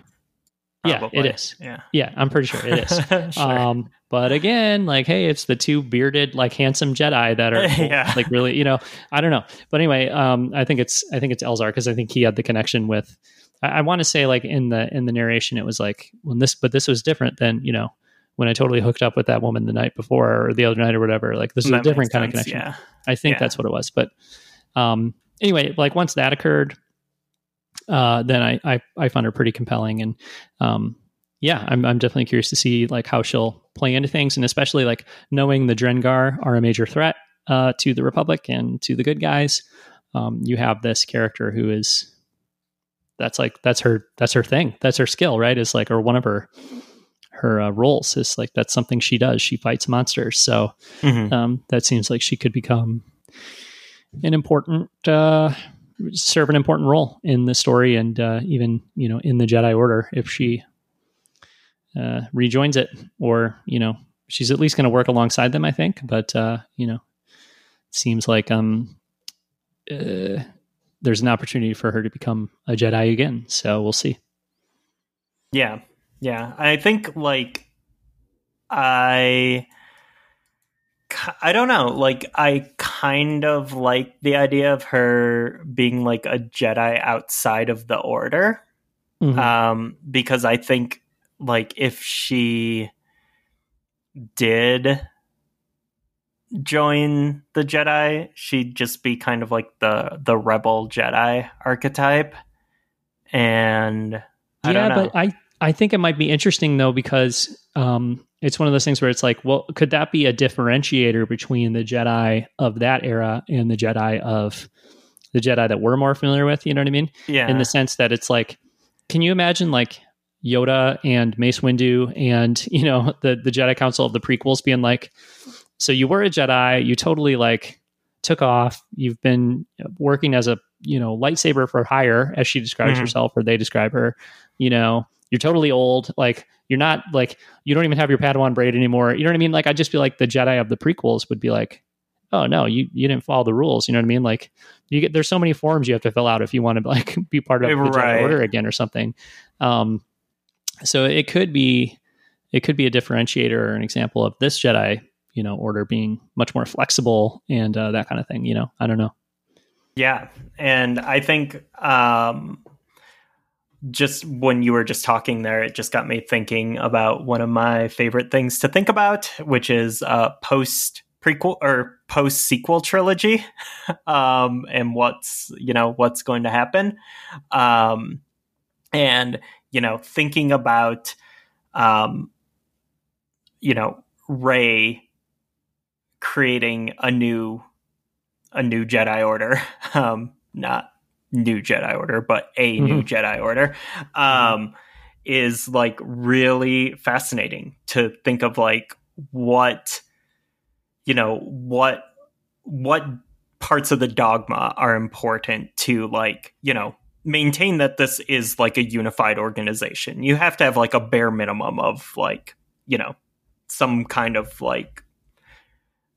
Probably. Yeah, it is. Yeah, yeah. I'm pretty sure it is. Sure. Um, but again, like, hey, it's the two bearded, like, handsome Jedi that are cool. Yeah. Like really, you know, I don't know. But anyway, um, I think it's I think it's Elzar because I think he had the connection with. I want to say like in the, in the narration, it was like when this, but this was different than, you know, when I totally hooked up with that woman the night before or the other night or whatever, like this is a different kind of connection. Yeah. I think yeah. that's what it was. But, um, anyway, like once that occurred, uh, then I, I, I found her pretty compelling. And, um, yeah, I'm, I'm definitely curious to see like how she'll play into things. And especially like knowing the Drengir are a major threat, uh, to the Republic and to the good guys. Um, you have this character who is, that's like, that's her, that's her thing. That's her skill, right? Is like, or one of her, her uh, roles is like, that's something she does. She fights monsters. So mm-hmm. um, that seems like she could become an important, uh, serve an important role in the story. And uh, even, you know, in the Jedi Order, if she uh, rejoins it, or, you know, she's at least going to work alongside them, I think. But, uh, you know, seems like, um, uh, there's an opportunity for her to become a Jedi again. So we'll see. Yeah. Yeah. I think like I, I don't know. Like I kind of like the idea of her being like a Jedi outside of the Order. Mm-hmm. Um, because I think like if she did join the Jedi, she'd just be kind of like the the rebel Jedi archetype. And I yeah, don't know. But I, I think it might be interesting though, because um, it's one of those things where it's like, well, could that be a differentiator between the Jedi of that era and the Jedi of the Jedi that we're more familiar with? You know what I mean? Yeah. In the sense that it's like, can you imagine like Yoda and Mace Windu and, you know, the, the Jedi Council of the prequels being like, so you were a Jedi, you totally like took off. You've been working as a, you know, lightsaber for hire, as she describes mm-hmm. herself, or they describe her, you know, you're totally old. Like you're not like, you don't even have your Padawan braid anymore. You know what I mean? Like, I'd just be like the Jedi of the prequels would be like, oh no, you, you didn't follow the rules. You know what I mean? Like you get, there's so many forms you have to fill out if you want to like be part of right. the Jedi Order again or something. Um, so it could be, it could be a differentiator or an example of this Jedi, you know, Order being much more flexible and uh, that kind of thing, you know, I don't know. Yeah. And I think um, just when you were just talking there, it just got me thinking about one of my favorite things to think about, which is uh post prequel or post sequel trilogy um, and what's, you know, what's going to happen. Um, and, you know, thinking about, um, you know, Rey creating a new a new Jedi Order, um not new Jedi Order but a mm-hmm. new Jedi Order um mm-hmm. is like really fascinating to think of, like what you know what what parts of the dogma are important to like you know maintain that this is like a unified organization. You have to have like a bare minimum of like you know some kind of like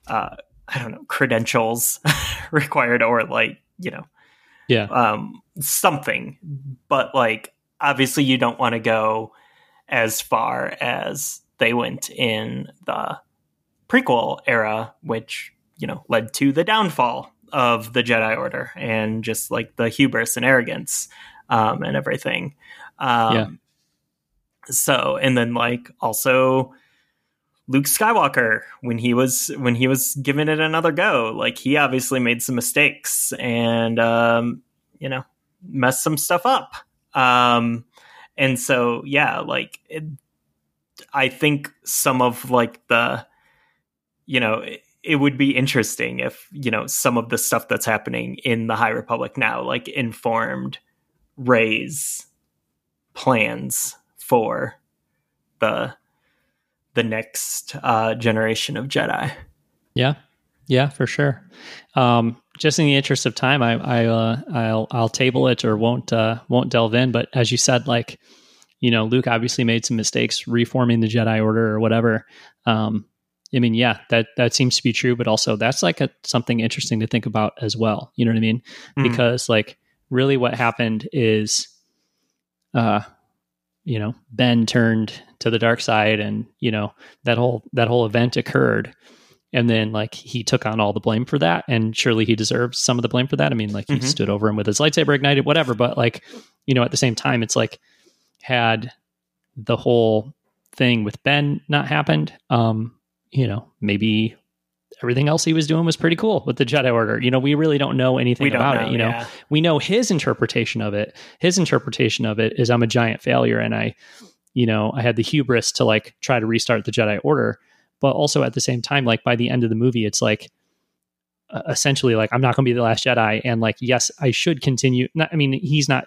Uh, I don't know, credentials required or like, you know, yeah, um, something. But like, obviously you don't want to go as far as they went in the prequel era, which, you know, led to the downfall of the Jedi Order and just like the hubris and arrogance um, and everything. Um, yeah. So, and then like also, Luke Skywalker, when he was when he was giving it another go, like he obviously made some mistakes and um, you know messed some stuff up. Um, and so yeah, like it, I think some of like the you know it, it would be interesting if you know some of the stuff that's happening in the High Republic now like informed Rey's plans for the. the next uh, generation of Jedi. Yeah. Yeah, for sure. Um, just in the interest of time, I, I, uh, I'll, I'll table it or won't, uh, won't delve in. But as you said, like, you know, Luke obviously made some mistakes reforming the Jedi Order or whatever. Um, I mean, yeah, that, that seems to be true, but also that's like a, something interesting to think about as well. You know what I mean? Mm-hmm. Because like really what happened is, uh, you know, Ben turned to the dark side and, you know, that whole, that whole event occurred. And then like, he took on all the blame for that. And surely he deserves some of the blame for that. I mean, like mm-hmm. he stood over him with his lightsaber ignited, whatever. But like, you know, at the same time, it's like had the whole thing with Ben not happened, um, you know, maybe everything else he was doing was pretty cool with the Jedi Order. You know, we really don't know anything don't about know, it. You know, yeah. we know his interpretation of it. His interpretation of it is I'm a giant failure. And I, you know, I had the hubris to like try to restart the Jedi Order. But also at the same time, like by the end of the movie, it's like uh, essentially like, I'm not going to be the last Jedi. And like, yes, I should continue. Not, I mean, he's not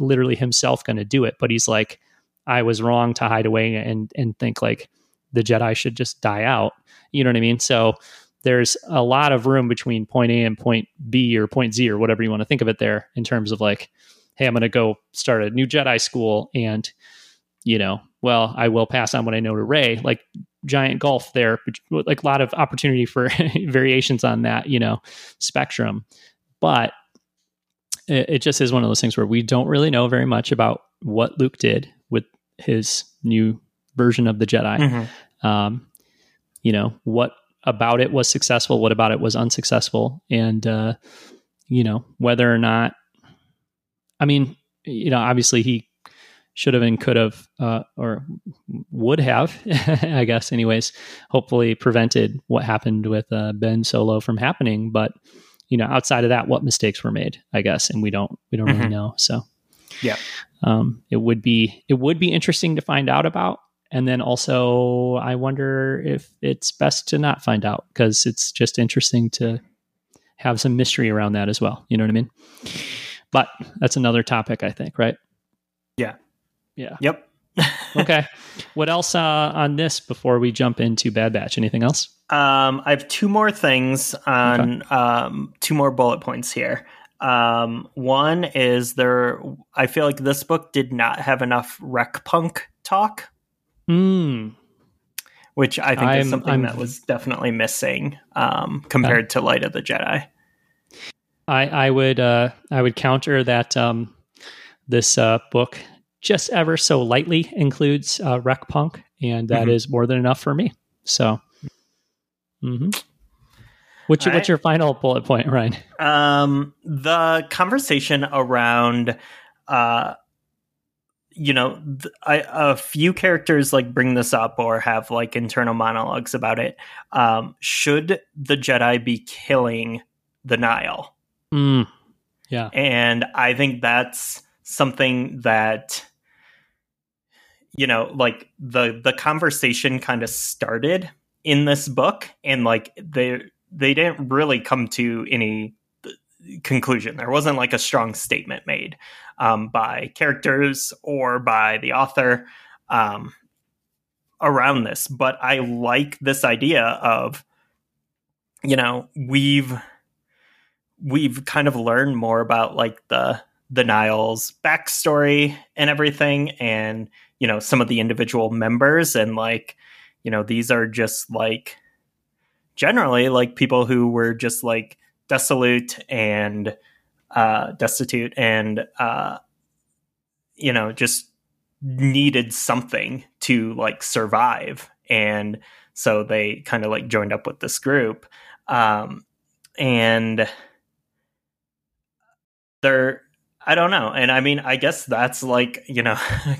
literally himself going to do it, but he's like, I was wrong to hide away and, and think like the Jedi should just die out. You know what I mean? So there's a lot of room between point A and point B or point Z or whatever you want to think of it there in terms of like, hey, I'm going to go start a new Jedi school and, you know, well, I will pass on what I know to Rey, like giant gulf there, like a lot of opportunity for variations on that, you know, spectrum. But it, it just is one of those things where we don't really know very much about what Luke did with his new version of the Jedi. Mm-hmm. Um, you know, what about it was successful? What about it was unsuccessful? And, uh, you know, whether or not, I mean, you know, obviously he should have and could have, uh, or would have, I guess, anyways, hopefully prevented what happened with uh, Ben Solo from happening. But, you know, outside of that, what mistakes were made, I guess. And we don't, we don't mm-hmm. really know. So yeah, um, it would be, it would be interesting to find out about. And then also I wonder if it's best to not find out, because it's just interesting to have some mystery around that as well. You know what I mean? But that's another topic, I think, right? Yeah. Yeah. Yep. Okay. What else uh, on this before we jump into Bad Batch? Anything else? Um, I have two more things on okay. um, two more bullet points here. Um, one is there. I feel like this book did not have enough rec punk talk, mm. which I think I'm, is something I'm, that was definitely missing um, compared uh, to Light of the Jedi. I, I would uh, I would counter that um, this uh, book just ever so lightly includes uh, rec punk, and that mm-hmm. is more than enough for me. So, mm-hmm. what's, your, right. what's your final bullet point, Ryan? Um, the conversation around, uh, you know, th- I, a few characters like bring this up or have like internal monologues about it. Um, should the Jedi be killing the Nihil? Mm. Yeah, and I think that's something that, you know, like the, the conversation kind of started in this book, and like they, they didn't really come to any conclusion. There wasn't like a strong statement made um, by characters or by the author um, around this. But I like this idea of, you know, we've, we've kind of learned more about like the, the Nihil's backstory and everything, and, you know, some of the individual members, and like, you know, these are just like generally like people who were just like desolate and uh, destitute and, uh, you know, just needed something to like survive. And so they kind of like joined up with this group. Um, and they're, I don't know. And I mean, I guess that's like, you know,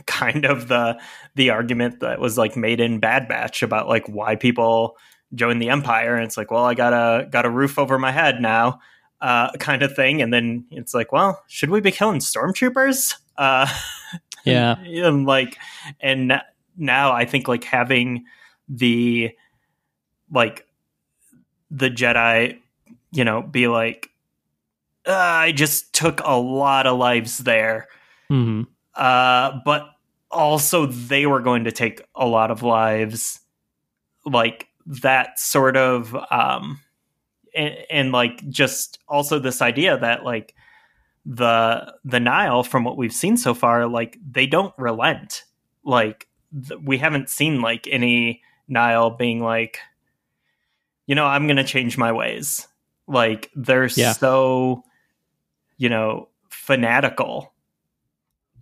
kind of the the argument that was like made in Bad Batch about like why people join the Empire. And it's like, well, I got a got a roof over my head now, uh, kind of thing. And then it's like, well, should we be killing stormtroopers? Uh, yeah. And, and like, and now I think like having the like the Jedi, you know, be like, Uh, I just took a lot of lives there, mm-hmm. uh, but also they were going to take a lot of lives, like that sort of, um, and, and like just also this idea that like the the Nihil, from what we've seen so far, like they don't relent. Like th- we haven't seen like any Nihil being like, you know, I'm going to change my ways. Like they're yeah. so, you know, fanatical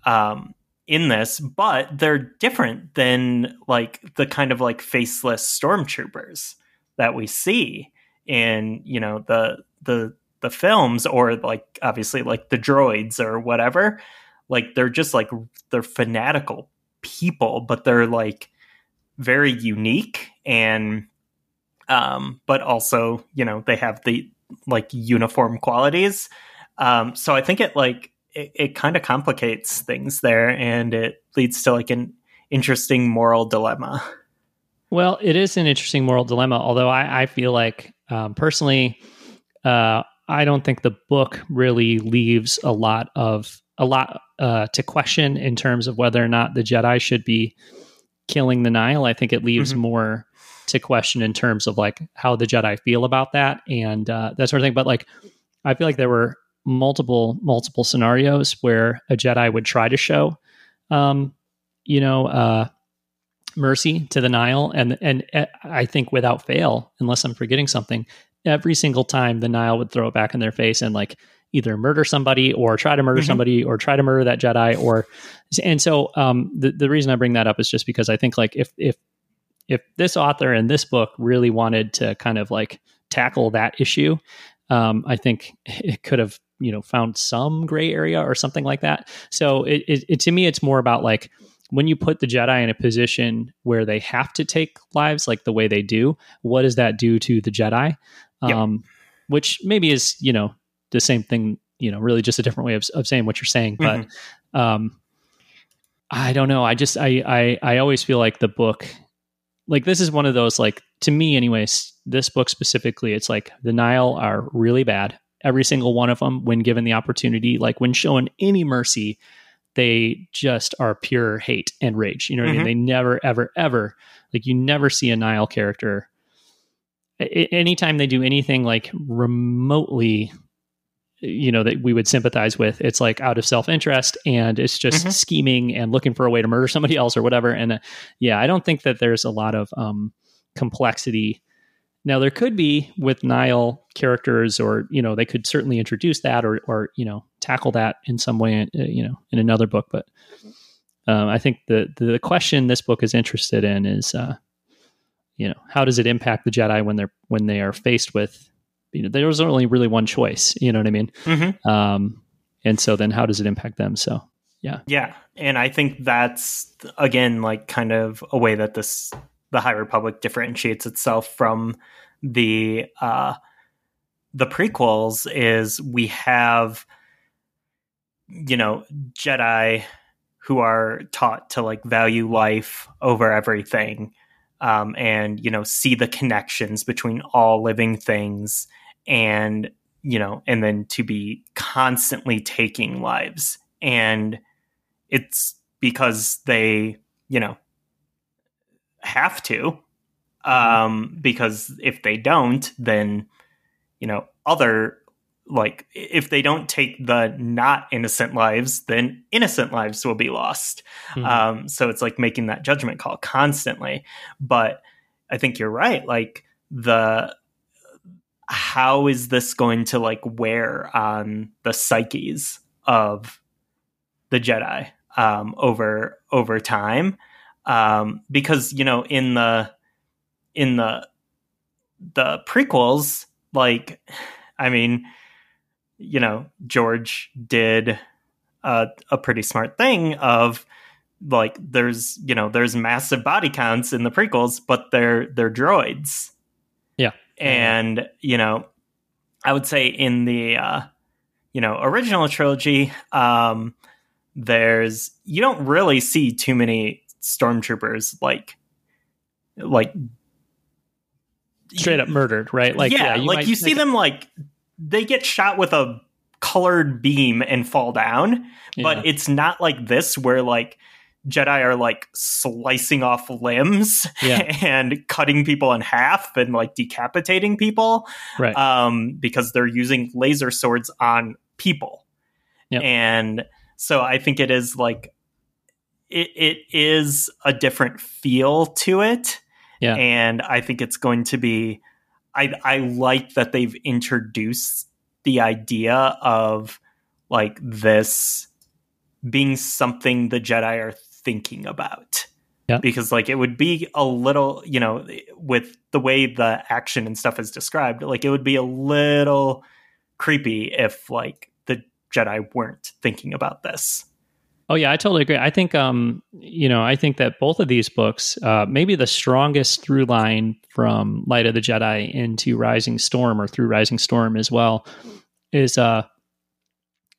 um, in this, but they're different than like the kind of like faceless stormtroopers that we see in, you know, the the the films, or like obviously like the droids or whatever. Like they're just like they're fanatical people, but they're like very unique, and um, but also, you know, they have the like uniform qualities. Um, so I think it like it, it kind of complicates things there, and it leads to like an interesting moral dilemma. Well, it is an interesting moral dilemma, although I, I feel like um, personally, uh, I don't think the book really leaves a lot of a lot uh, to question in terms of whether or not the Jedi should be killing the Nihil. I think it leaves mm-hmm. more to question in terms of like how the Jedi feel about that, and uh, that sort of thing. But like, I feel like there were multiple, multiple scenarios where a Jedi would try to show, um, you know, uh, mercy to the Nihil. And, and uh, I think without fail, unless I'm forgetting something, every single time the Nihil would throw it back in their face and like either murder somebody or try to murder mm-hmm. somebody or try to murder that Jedi. Or, and so um, the, the reason I bring that up is just because I think like if, if, if this author in this book really wanted to kind of like tackle that issue, um, I think it could have, you know, found some gray area or something like that. So it, it, it, to me, it's more about like, when you put the Jedi in a position where they have to take lives like the way they do, what does that do to the Jedi? Um, yep. Which maybe is, you know, the same thing, you know, really just a different way of, of saying what you're saying. Mm-hmm. But um, I don't know. I just, I, I, I always feel like the book, like this is one of those, like to me anyways, this book specifically, it's like the Nihil are really bad. Every single one of them, when given the opportunity, like when shown any mercy, they just are pure hate and rage. You know what mm-hmm. I mean? They never, ever, ever, like you never see a Nihil character. I, anytime they do anything like remotely, you know, that we would sympathize with, it's like out of self-interest and it's just mm-hmm. scheming and looking for a way to murder somebody else or whatever. And uh, yeah, I don't think that there's a lot of um, complexity. Now there could be with Nihil characters, or, you know, they could certainly introduce that or, or, you know, tackle that in some way, you know, in another book. But um, I think the, the question this book is interested in is, uh, you know, how does it impact the Jedi when they're, when they are faced with, you know, there was only really one choice, you know what I mean? Mm-hmm. Um, and so then how does it impact them? So, yeah. Yeah. And I think that's again, like kind of a way that this, the High Republic differentiates itself from the, uh, the prequels is we have, you know, Jedi who are taught to like value life over everything, um, and, you know, see the connections between all living things and, you know, and then to be constantly taking lives. And it's because they, you know, have to, um, because if they don't, then, you know, other, like if they don't take the not innocent lives, then innocent lives will be lost. Mm-hmm. Um, so it's like making that judgment call constantly. But I think you're right. Like the, how is this going to like wear on the psyches of the Jedi, um, over, over time? Um, because, you know, in the, in the, the prequels, like, I mean, you know, George did uh, a pretty smart thing of like, there's, you know, there's massive body counts in the prequels, but they're, they're droids. Yeah. And, you know, I would say in the, uh, you know, original trilogy, um, there's, you don't really see too many stormtroopers, like, like straight up murdered, right? Like, yeah, yeah you like might, you see like, them like they get shot with a colored beam and fall down, yeah. But it's not like this where like Jedi are like slicing off limbs, yeah. And cutting people in half and like decapitating people, right? Um, because they're using laser swords on people, yep. And so I think it is like it it is a different feel to it. Yeah. And I think it's going to be, I, I like that they've introduced the idea of like this being something the Jedi are thinking about. Yeah. Because like it would be a little, you know, with the way the action and stuff is described, like it would be a little creepy if like the Jedi weren't thinking about this. Oh, yeah, I totally agree. I think, um, you know, I think that both of these books, uh, maybe the strongest through line from Light of the Jedi into Rising Storm or through Rising Storm as well is uh,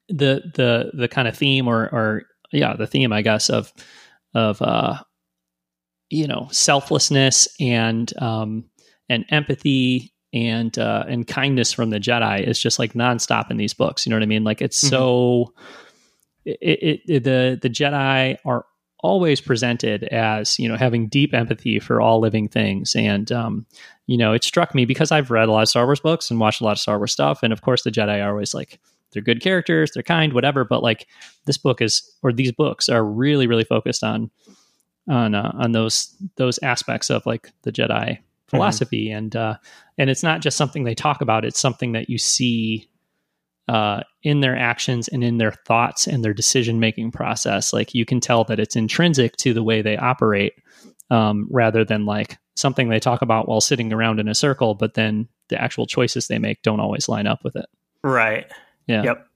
the the the kind of theme or, or yeah, the theme, I guess, of, of uh, you know, selflessness and um, and empathy and uh, and kindness from the Jedi is just like nonstop in these books. You know what I mean? Like it's mm-hmm. so... It, it, it, the the Jedi are always presented as, you know, having deep empathy for all living things. And, um, you know, it struck me because I've read a lot of Star Wars books and watched a lot of Star Wars stuff. And of course, the Jedi are always like, they're good characters, they're kind, whatever. But like this book is, or these books are really, really focused on, on, uh, on those, those aspects of like the Jedi philosophy. Mm-hmm. And, uh, and it's not just something they talk about. It's something that you see uh, in their actions and in their thoughts and their decision-making process. Like, you can tell that it's intrinsic to the way they operate, um, rather than like something they talk about while sitting around in a circle, but then the actual choices they make don't always line up with it. Right. Yeah. Yep.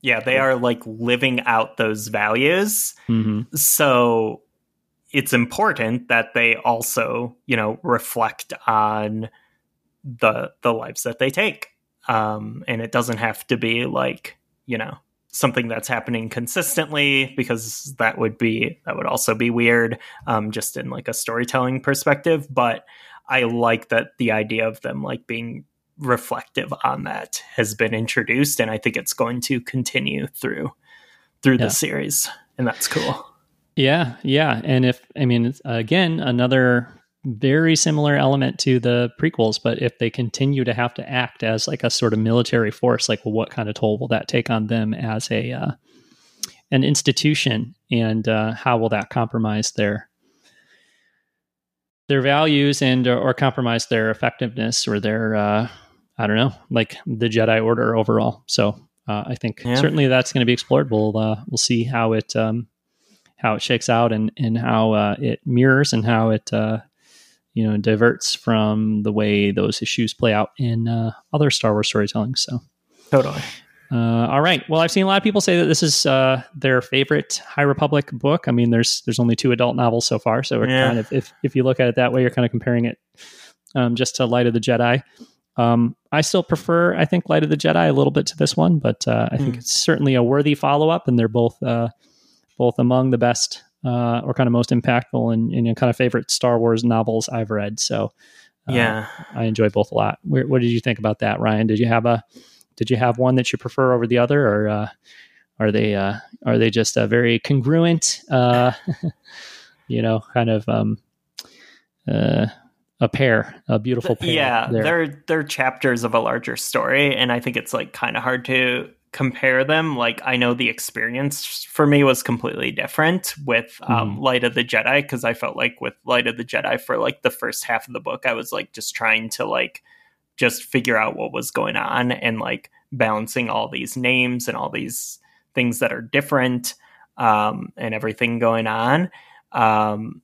Yeah. They are like living out those values. Mm-hmm. So it's important that they also, you know, reflect on the, the lives that they take. Um, and it doesn't have to be like, you know, something that's happening consistently, because that would be, that would also be weird, um, just in like a storytelling perspective. But I like that the idea of them like being reflective on that has been introduced, and I think it's going to continue through through yeah. the series, and that's cool. Yeah, yeah, and if I mean again, another very similar element to the prequels, but if they continue to have to act as like a sort of military force, like, well, what kind of toll will that take on them as a uh, an institution, and uh, how will that compromise their their values and or, or compromise their effectiveness or their uh, I don't know, like the Jedi Order overall. So uh, I think yeah. certainly that's going to be explored. We'll uh, we'll see how it um, how it shakes out, and and how uh, it mirrors, and how it uh, you know diverts from the way those issues play out in uh, other Star Wars storytelling. So totally. Uh, all right. Well, I've seen a lot of people say that this is uh, their favorite High Republic book. I mean, there's there's only two adult novels so far, so we're yeah. kind of if if you look at it that way, you're kind of comparing it um, just to Light of the Jedi. Um, I still prefer, I think, Light of the Jedi a little bit to this one, but uh, I mm. think it's certainly a worthy follow up, and they're both uh, both among the best uh, or kind of most impactful and, and kind of favorite Star Wars novels I've read. So uh, yeah, I enjoy both a lot. Where, what did you think about that, Ryan? Did you have a Did you have one that you prefer over the other, or uh, are they uh, are they just a very congruent, uh, you know, kind of um, uh, a pair, a beautiful pair? Yeah, there. they're they're chapters of a larger story, and I think it's like kind of hard to compare them. Like, I know the experience for me was completely different with um, mm-hmm. Light of the Jedi, because I felt like with Light of the Jedi, for like the first half of the book, I was like just trying to like. just figure out what was going on, and like balancing all these names and all these things that are different, um, and everything going on. Um,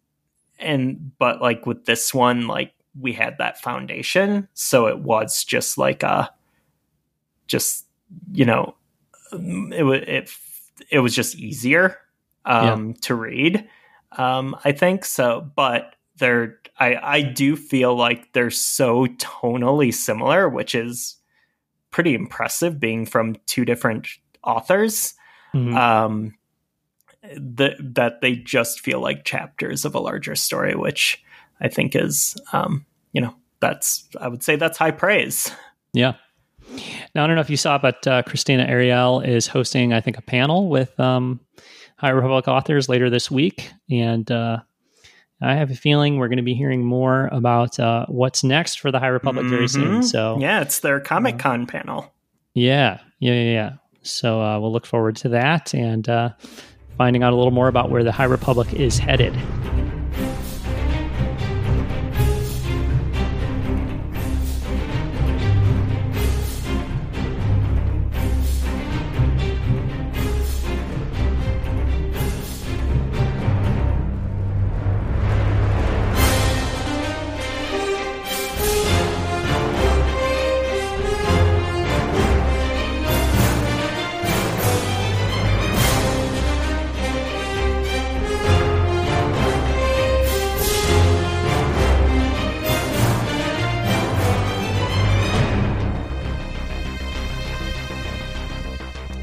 and, but like with this one, like we had that foundation. So it was just like, a, just, you know, it, it, it was just easier, um, yeah. to read. Um, I think so, but they're, I, I do feel like they're so tonally similar, which is pretty impressive being from two different authors, mm-hmm. um, th- that they just feel like chapters of a larger story, which I think is, um, you know, that's, I would say that's high praise. Yeah. Now, I don't know if you saw, but uh, Christina Ariel is hosting, I think, a panel with um, High Republic authors later this week. And, uh, I have a feeling we're going to be hearing more about uh, what's next for the High Republic mm-hmm. very soon. So yeah, it's their Comic-Con uh, panel. Yeah, yeah, yeah, yeah. So uh, we'll look forward to that, and uh, finding out a little more about where the High Republic is headed.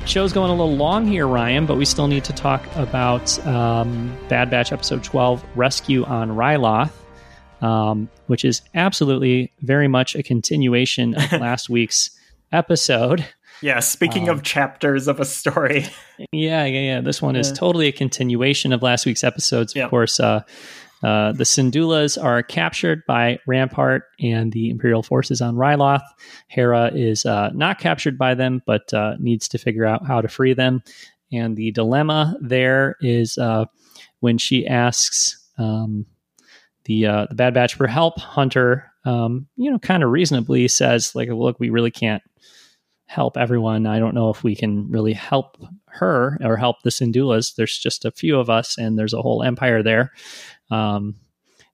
Show's going a little long here, Ryan, but we still need to talk about um, Bad Batch Episode twelve, Rescue on Ryloth, um, which is absolutely very much a continuation of last week's episode. Yeah, speaking um, of chapters of a story. Yeah, yeah, yeah. This one yeah. is totally a continuation of last week's episodes. Of yep. course, uh, uh, the Syndullas are captured by Rampart and the Imperial forces on Ryloth. Hera is uh, not captured by them, but uh, needs to figure out how to free them. And the dilemma there is uh, when she asks um, the uh, the Bad Batch for help, Hunter, um, you know, kind of reasonably says, like, look, we really can't help everyone. I don't know if we can really help her or help the Syndullas. There's just a few of us, and there's a whole empire there. Um,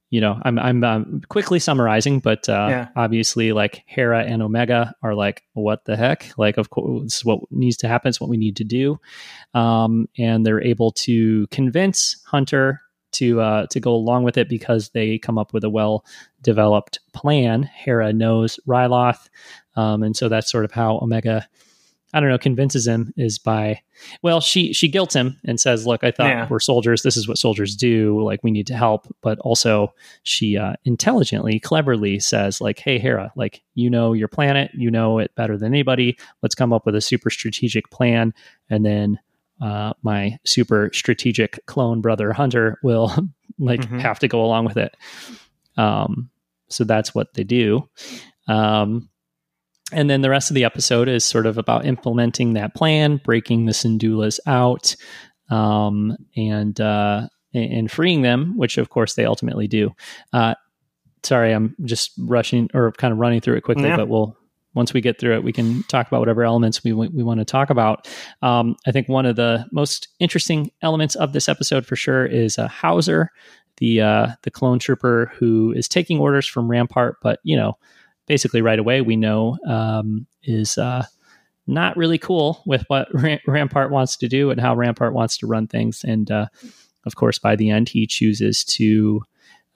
you know, I'm I'm um, quickly summarizing, but uh, yeah. obviously, like Hera and Omega are like, what the heck? Like, of course, this is what needs to happen. It's what we need to do, um, and they're able to convince Hunter to uh, to go along with it because they come up with a well-developed plan. Hera knows Ryloth. Um, and so that's sort of how Omega, I don't know, convinces him is by, well, she, she guilts him and says, look, I thought yeah. we're soldiers. This is what soldiers do. Like, we need to help. But also she uh, intelligently, cleverly says like, hey, Hera, like, you know your planet, you know it better than anybody. Let's come up with a super strategic plan. And then uh, my super strategic clone brother Hunter will like mm-hmm. have to go along with it. Um, so that's what they do. Um, And then the rest of the episode is sort of about implementing that plan, breaking the Syndullas out, um, and uh, and freeing them, which of course they ultimately do. Uh, sorry, I'm just rushing or kind of running through it quickly, yeah. but we'll once we get through it, we can talk about whatever elements we w- we want to talk about. Um, I think one of the most interesting elements of this episode, for sure, is uh, Hauser, the uh, the clone trooper who is taking orders from Rampart, but you know. Basically right away, we know um, is uh, not really cool with what Ram- Rampart wants to do and how Rampart wants to run things. And uh, of course, by the end, he chooses to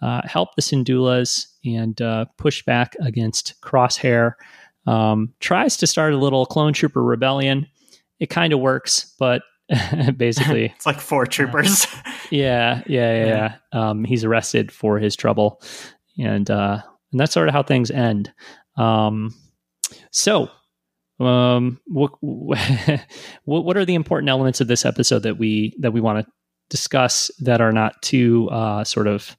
uh, help the Syndullas and uh, push back against Crosshair, um, tries to start a little clone trooper rebellion. It kind of works, but basically... it's like four troopers. Uh, yeah, yeah, yeah. yeah. Um, he's arrested for his trouble. And... Uh, And that's sort of how things end. Um, so, um, what, what are the important elements of this episode that we that we want to discuss that are not too uh, sort of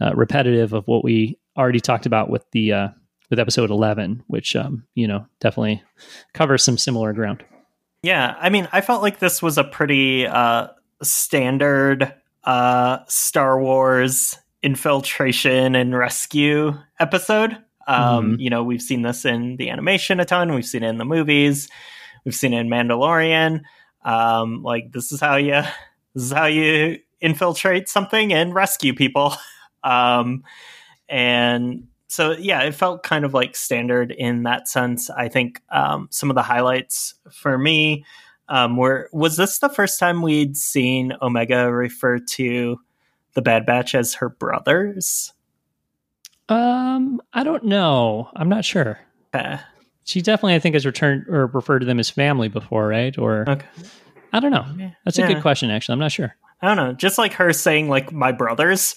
uh, repetitive of what we already talked about with the uh, with episode eleven, which um, you know definitely covers some similar ground. Yeah, I mean, I felt like this was a pretty uh, standard uh, Star Wars infiltration and rescue episode. Um, mm-hmm. You know, we've seen this in the animation a ton. We've seen it in the movies. We've seen it in Mandalorian. Um, like this is how you, this is how you infiltrate something and rescue people. Um, and so, yeah, it felt kind of like standard in that sense. I think um, some of the highlights for me um, were, was this the first time we'd seen Omega refer to the Bad Batch as her brothers? Um, I don't know. I'm not sure. Uh, she definitely, I think, has returned or referred to them as family before, right? Or okay. I don't know. That's yeah. a good question, actually. I'm not sure. I don't know. Just like her saying, like, my brothers.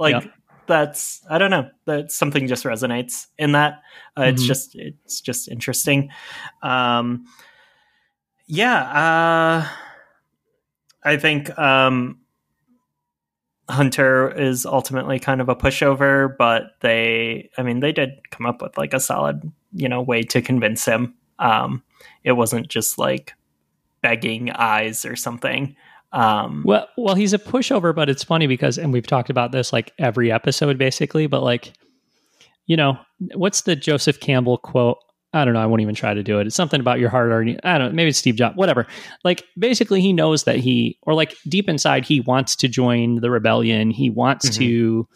like yep. that's I don't know. That something just resonates in that. Uh, mm-hmm. It's just it's just interesting. Um, yeah. Uh, I think. Um, Hunter is ultimately kind of a pushover, but they, I mean, they did come up with like a solid, you know, way to convince him. Um, it wasn't just like begging eyes or something. Um, well, well, he's a pushover, but it's funny because, and we've talked about this like every episode basically, but like, you know, what's the Joseph Campbell quote? I don't know. I won't even try to do it. It's something about your heart already. I don't know. Maybe it's Steve Jobs, whatever. Like basically he knows that he, or like deep inside, he wants to join the rebellion. He wants mm-hmm. to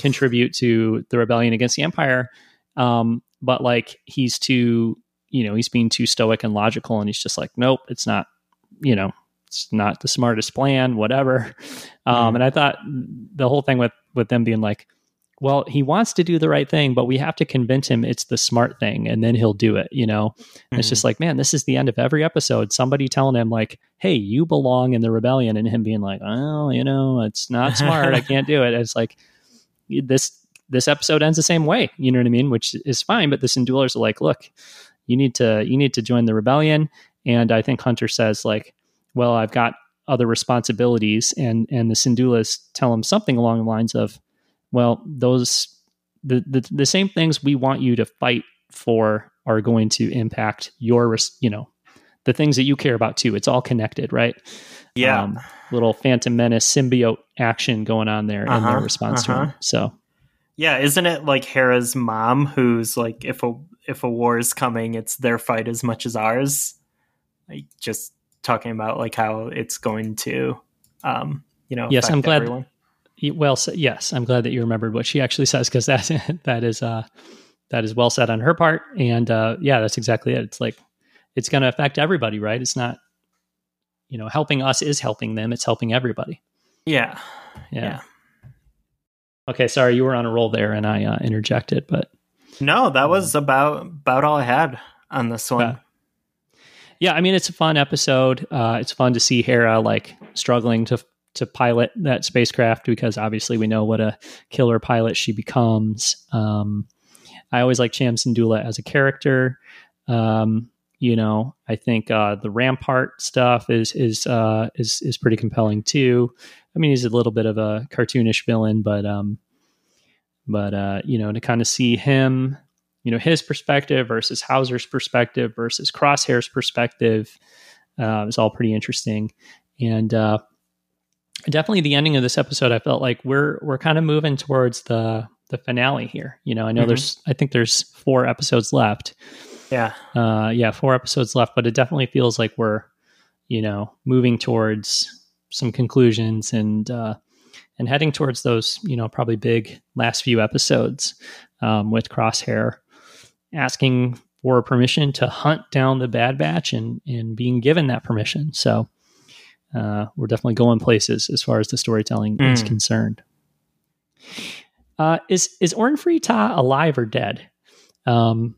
contribute to the rebellion against the Empire. Um, but like he's too, you know, he's being too stoic and logical and he's just like, nope, it's not, you know, it's not the smartest plan, whatever. Um, mm-hmm. And I thought the whole thing with, with them being like, well, he wants to do the right thing, but we have to convince him it's the smart thing and then he'll do it, you know? Mm-hmm. It's just like, man, this is the end of every episode. Somebody telling him like, hey, you belong in the rebellion and him being like, oh, you know, it's not smart. I can't do it. It's like this, this episode ends the same way, you know what I mean? Which is fine. But the Syndullars are like, look, you need to, you need to join the rebellion. And I think Hunter says like, well, I've got other responsibilities and, and the Syndullas tell him something along the lines of, well, those the, the the same things we want you to fight for are going to impact your, you know, the things that you care about too. It's all connected, right? Yeah. Um, little Phantom Menace symbiote action going on there uh-huh, in their response uh-huh. to him. So, yeah, isn't it like Hera's mom who's like, if a if a war is coming, it's their fight as much as ours. Like just talking about like how it's going to, um, you know, yes, affect I'm glad. Everyone. Well, so, yes, I'm glad that you remembered what she actually says, because that that is uh, that is well said on her part. And uh, yeah, that's exactly it. It's like it's going to affect everybody, right? It's not, you know, helping us is helping them. It's helping everybody. Yeah. Yeah. yeah. Okay, sorry, you were on a roll there, and I uh, interjected, but no, that was um, about about all I had on this one. Uh, yeah, I mean, it's a fun episode. Uh, it's fun to see Hera like struggling to. to pilot that spacecraft, because obviously we know what a killer pilot she becomes. Um, I always like Hera Syndulla as a character. Um, you know, I think uh, the Rampart stuff is, is, uh, is, is pretty compelling too. I mean, he's a little bit of a cartoonish villain, but, um, but uh, you know, to kind of see him, you know, his perspective versus Hauser's perspective versus Crosshair's perspective uh, is all pretty interesting. And, uh, definitely the ending of this episode, I felt like we're we're kind of moving towards the the finale here. You know, I know mm-hmm. there's I think there's four episodes left. Yeah. Uh, yeah, four episodes left, but it definitely feels like we're, you know, moving towards some conclusions and uh, and heading towards those, you know, probably big last few episodes um, with Crosshair asking for permission to hunt down the Bad Batch and and being given that permission. So Uh, we're definitely going places as far as the storytelling mm. is concerned. Uh, is is Orn Free Taa alive or dead? Um,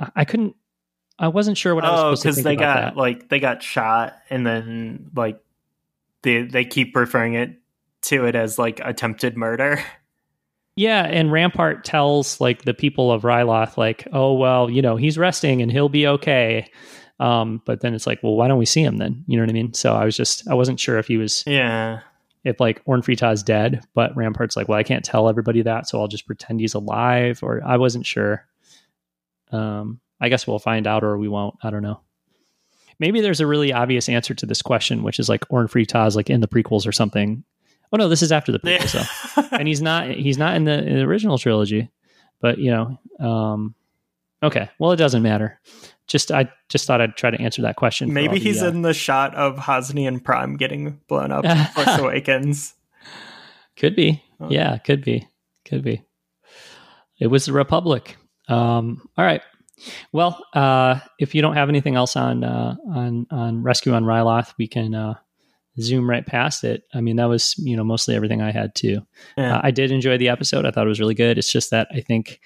I, I couldn't. I wasn't sure what oh, I was supposed to think they about got, that. Like they got shot, and then like they they keep referring it to it as like attempted murder. Yeah, and Rampart tells like the people of Ryloth, like, oh well, you know, he's resting and he'll be okay. Um, but then it's like, well, why don't we see him then? You know what I mean? So I was just, I wasn't sure if he was, yeah, if like Orn Free Taa is dead, but Rampart's like, well, I can't tell everybody that, so I'll just pretend he's alive. Or I wasn't sure. Um, I guess we'll find out, or we won't. I don't know. Maybe there's a really obvious answer to this question, which is like Orn Free Taa is like in the prequels or something. Oh no, this is after the prequels, yeah. so. And he's not, he's not in the, in the original trilogy, but you know, um, okay, well, it doesn't matter. Just I just thought I'd try to answer that question. Maybe the, he's uh, in the shot of Hosnian Prime getting blown up in Force Awakens. Could be. Oh. Yeah, could be. Could be. It was the Republic. Um, all right. Well, uh, if you don't have anything else on uh, on on Rescue on Ryloth, we can uh, zoom right past it. I mean, that was, you know, mostly everything I had too. Yeah. Uh, I did enjoy the episode. I thought it was really good. It's just that I think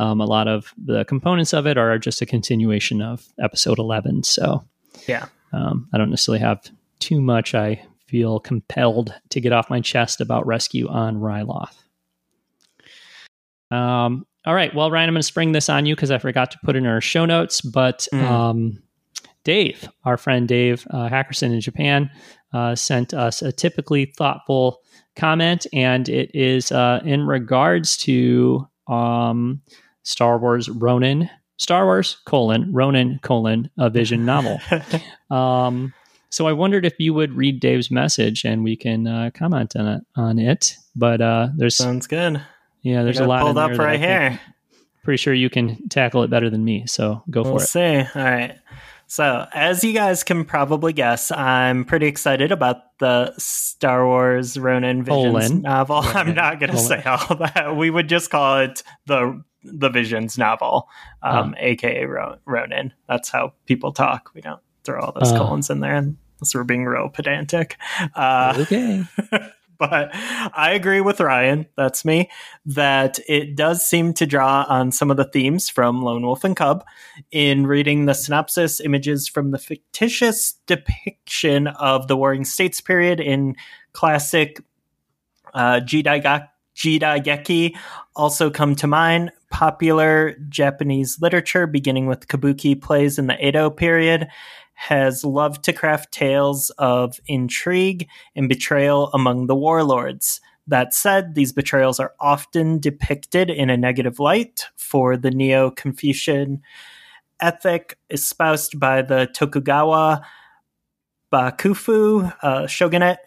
Um, a lot of the components of it are just a continuation of episode eleven. So yeah, um, I don't necessarily have too much I feel compelled to get off my chest about Rescue on Ryloth. Um, all right. Well, Ryan, I'm going to spring this on you because I forgot to put in our show notes, but mm. um, Dave, our friend Dave uh, Hackerson in Japan, uh, sent us a typically thoughtful comment, and it is uh, in regards to um, Star Wars Ronin, Star Wars colon Ronin colon a Vision novel. um, so I wondered if you would read Dave's message and we can uh, comment on it. On it, but uh, there's sounds good. Yeah, there's a lot pulled in there up right here. Pretty sure you can tackle it better than me. So go we'll for see. it. We'll see. All right. So as you guys can probably guess, I'm pretty excited about the Star Wars Ronin Visions Olin. novel. Olin. I'm not going to say all that. We would just call it the the Visions novel, um, oh. a k a. Ronin. That's how people talk. We don't throw all those uh. colons in there unless we're being real pedantic. Uh, okay. But I agree with Ryan, that's me, that it does seem to draw on some of the themes from Lone Wolf and Cub. In reading the synopsis, images from the fictitious depiction of the Warring States period in classic uh, Jidaigaki Jidaigeki also come to mind. Popular Japanese literature, beginning with kabuki plays in the Edo period, has loved to craft tales of intrigue and betrayal among the warlords. That said, these betrayals are often depicted in a negative light for the Neo-Confucian ethic espoused by the Tokugawa Bakufu uh, shogunate.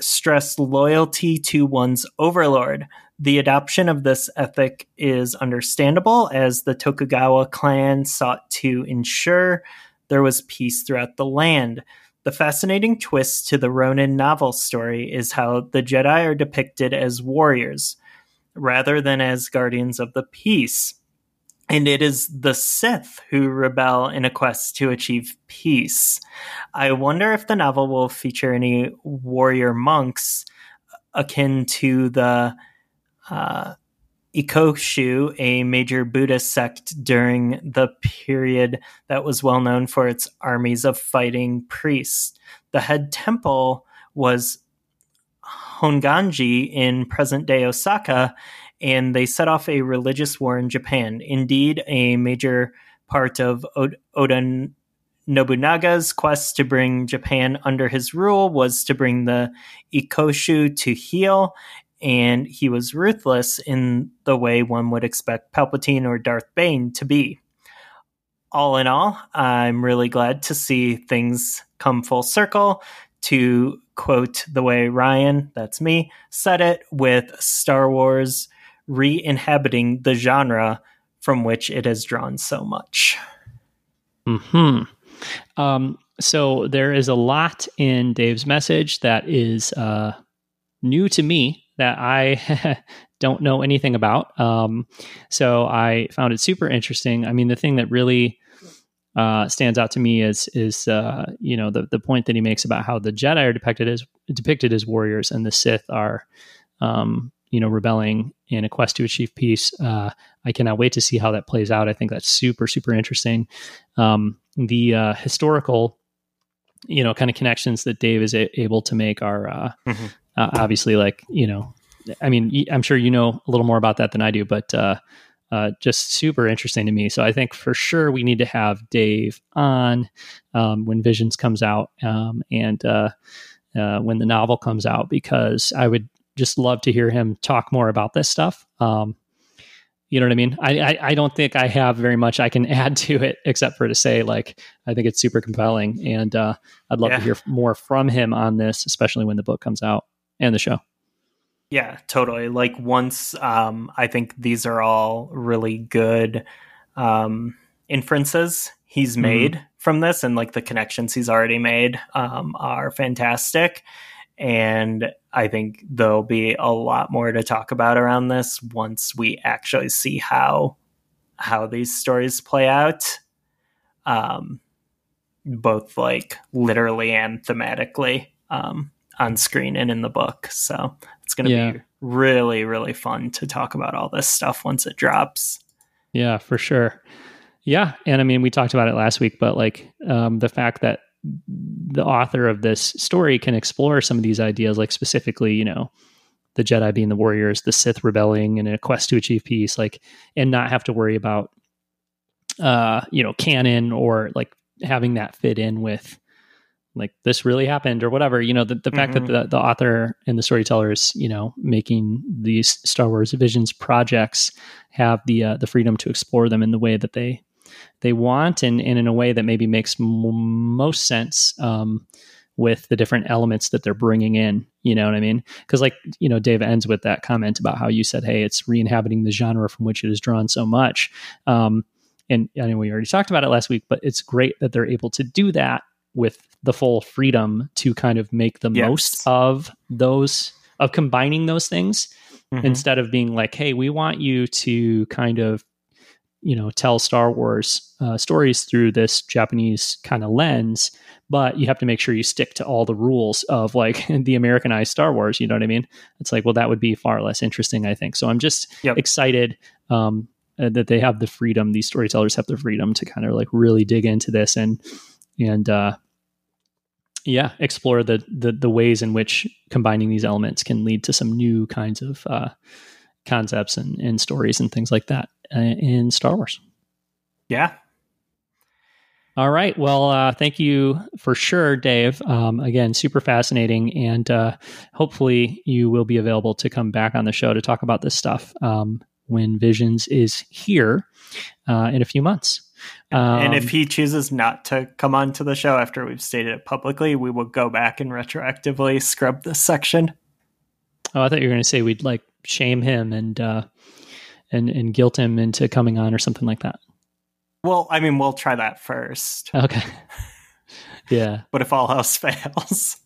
stress loyalty to one's overlord. The adoption of this ethic is understandable, as the Tokugawa clan sought to ensure there was peace throughout the land. The fascinating twist to the Ronin novel story is how the Jedi are depicted as warriors, rather than as guardians of the peace. And it is the Sith who rebel in a quest to achieve peace. I wonder if the novel will feature any warrior monks akin to the uh, Ikoshu, a major Buddhist sect during the period that was well known for its armies of fighting priests. The head temple was Honganji in present-day Osaka, and they set off a religious war in Japan. Indeed, a major part of Oda Nobunaga's quest to bring Japan under his rule was to bring the Ikoshu to heel, and he was ruthless in the way one would expect Palpatine or Darth Bane to be. All in all, I'm really glad to see things come full circle. To quote the way Ryan, that's me, said it, with Star Wars re-inhabiting the genre from which it has drawn so much. Hmm. Um, so there is a lot in Dave's message that is uh, new to me that I don't know anything about. Um, so I found it super interesting. I mean, the thing that really Uh, stands out to me is is uh, you know the the point that he makes about how the Jedi are depicted as depicted as warriors and the Sith are um, you know rebelling in a quest to achieve peace. Uh, I cannot wait to see how that plays out. I think that's super super interesting. Um, the uh, historical you know kind of connections that Dave is a- able to make are uh, mm-hmm. uh, obviously like you know I mean I'm sure you know a little more about that than I do, but. Uh, Uh, just super interesting to me. So I think for sure we need to have Dave on um, when Visions comes out um, and uh, uh, when the novel comes out, because I would just love to hear him talk more about this stuff. Um, you know what I mean? I, I, I don't think I have very much I can add to it, except for to say, like, I think it's super compelling. And uh, I'd love yeah. to hear more from him on this, especially when the book comes out and the show. Yeah, totally. Like once, um, I think these are all really good um, inferences he's made mm-hmm. from this, and like the connections he's already made um, are fantastic. And I think there'll be a lot more to talk about around this once we actually see how how these stories play out, um, both like literally and thematically um, on screen and in the book. So. It's going to yeah. be really, really fun to talk about all this stuff once it drops. Yeah, for sure. Yeah. And I mean, we talked about it last week, but like um, the fact that the author of this story can explore some of these ideas, like specifically, you know, the Jedi being the warriors, the Sith rebelling in a quest to achieve peace, like, and not have to worry about, uh, you know, canon or like having that fit in with, like this really happened or whatever, you know, the, the mm-hmm. fact that the, the author and the storyteller is, you know, making these Star Wars Visions projects have the, uh, the freedom to explore them in the way that they, they want. And, and in a way that maybe makes m- most sense, um, with the different elements that they're bringing in, you know what I mean? Cause like, you know, Dave ends with that comment about how you said, hey, it's re-inhabiting the genre from which it is drawn so much. Um, and I know we already talked about it last week, but it's great that they're able to do that with the full freedom to kind of make the yes. most of those, of combining those things mm-hmm. instead of being like, hey, we want you to kind of, you know, tell Star Wars uh, stories through this Japanese kind of lens, but you have to make sure you stick to all the rules of like the Americanized Star Wars. You know what I mean? It's like, well, that would be far less interesting, I think. So I'm just yep. excited um, that they have the freedom. These storytellers have the freedom to kind of like really dig into this and, and, uh, yeah, explore the, the, the ways in which combining these elements can lead to some new kinds of, uh, concepts and, and stories and things like that uh, in Star Wars. Yeah. All right. Well, uh, thank you for sure, Dave. Um, again, super fascinating, and, uh, hopefully you will be available to come back on the show to talk about this stuff, um, when Visions is here, uh, in a few months. Um, and if he chooses not to come on to the show after we've stated it publicly, we will go back and retroactively scrub this section. Oh, I thought you were going to say we'd like shame him and uh, and and guilt him into coming on or something like that. Well, I mean, we'll try that first. Okay. Yeah. But if all else fails.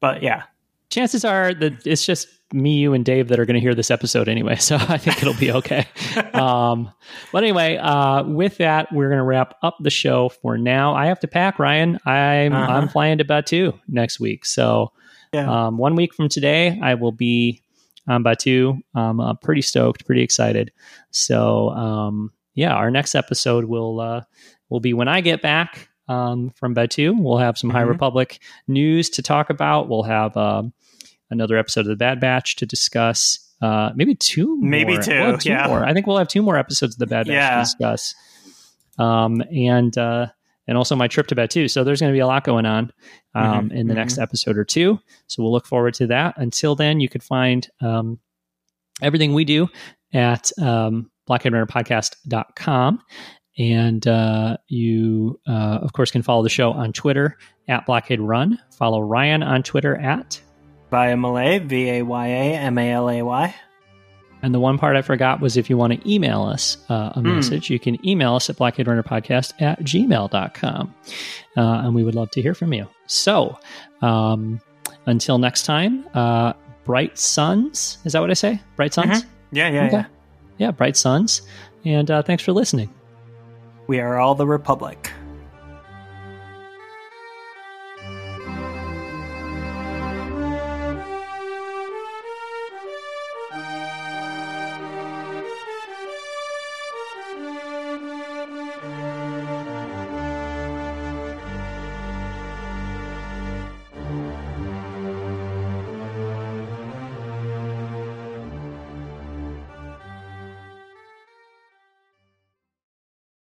But yeah. Chances are that it's just me, you, and Dave that are going to hear this episode anyway, so I think it'll be okay. um, but anyway, uh, with that, we're going to wrap up the show for now. I have to pack, Ryan. I'm uh-huh. I'm flying to Batuu next week, so yeah. um, one week from today, I will be on Batuu. I'm uh, pretty stoked, pretty excited. So um, yeah, our next episode will uh, will be when I get back um, from Batuu. We'll have some mm-hmm. High Republic news to talk about. We'll have. Uh, Another episode of the Bad Batch to discuss. Uh, maybe two, more. maybe two. We'll two yeah, more. I think we'll have two more episodes of the Bad Batch yeah. to discuss. Um, and uh, and also my trip to Batuu. So there's going to be a lot going on um, mm-hmm. in the mm-hmm. next episode or two. So we'll look forward to that. Until then, you can find um, everything we do at um, blackhead runner podcast dot com. And uh, you, uh, of course, can follow the show on Twitter at Blockhead Run. Follow Ryan on Twitter at Via Malay, V A Y A M A L A Y. And the one part I forgot was if you want to email us uh, a mm. message, you can email us at blackhead runner podcast at gmail dot com. Uh, and we would love to hear from you. So um, until next time, uh, bright suns. Is that what I say? Bright suns? Uh-huh. Yeah, yeah, okay. yeah. Yeah, bright suns. And uh, thanks for listening. We are all the Republic.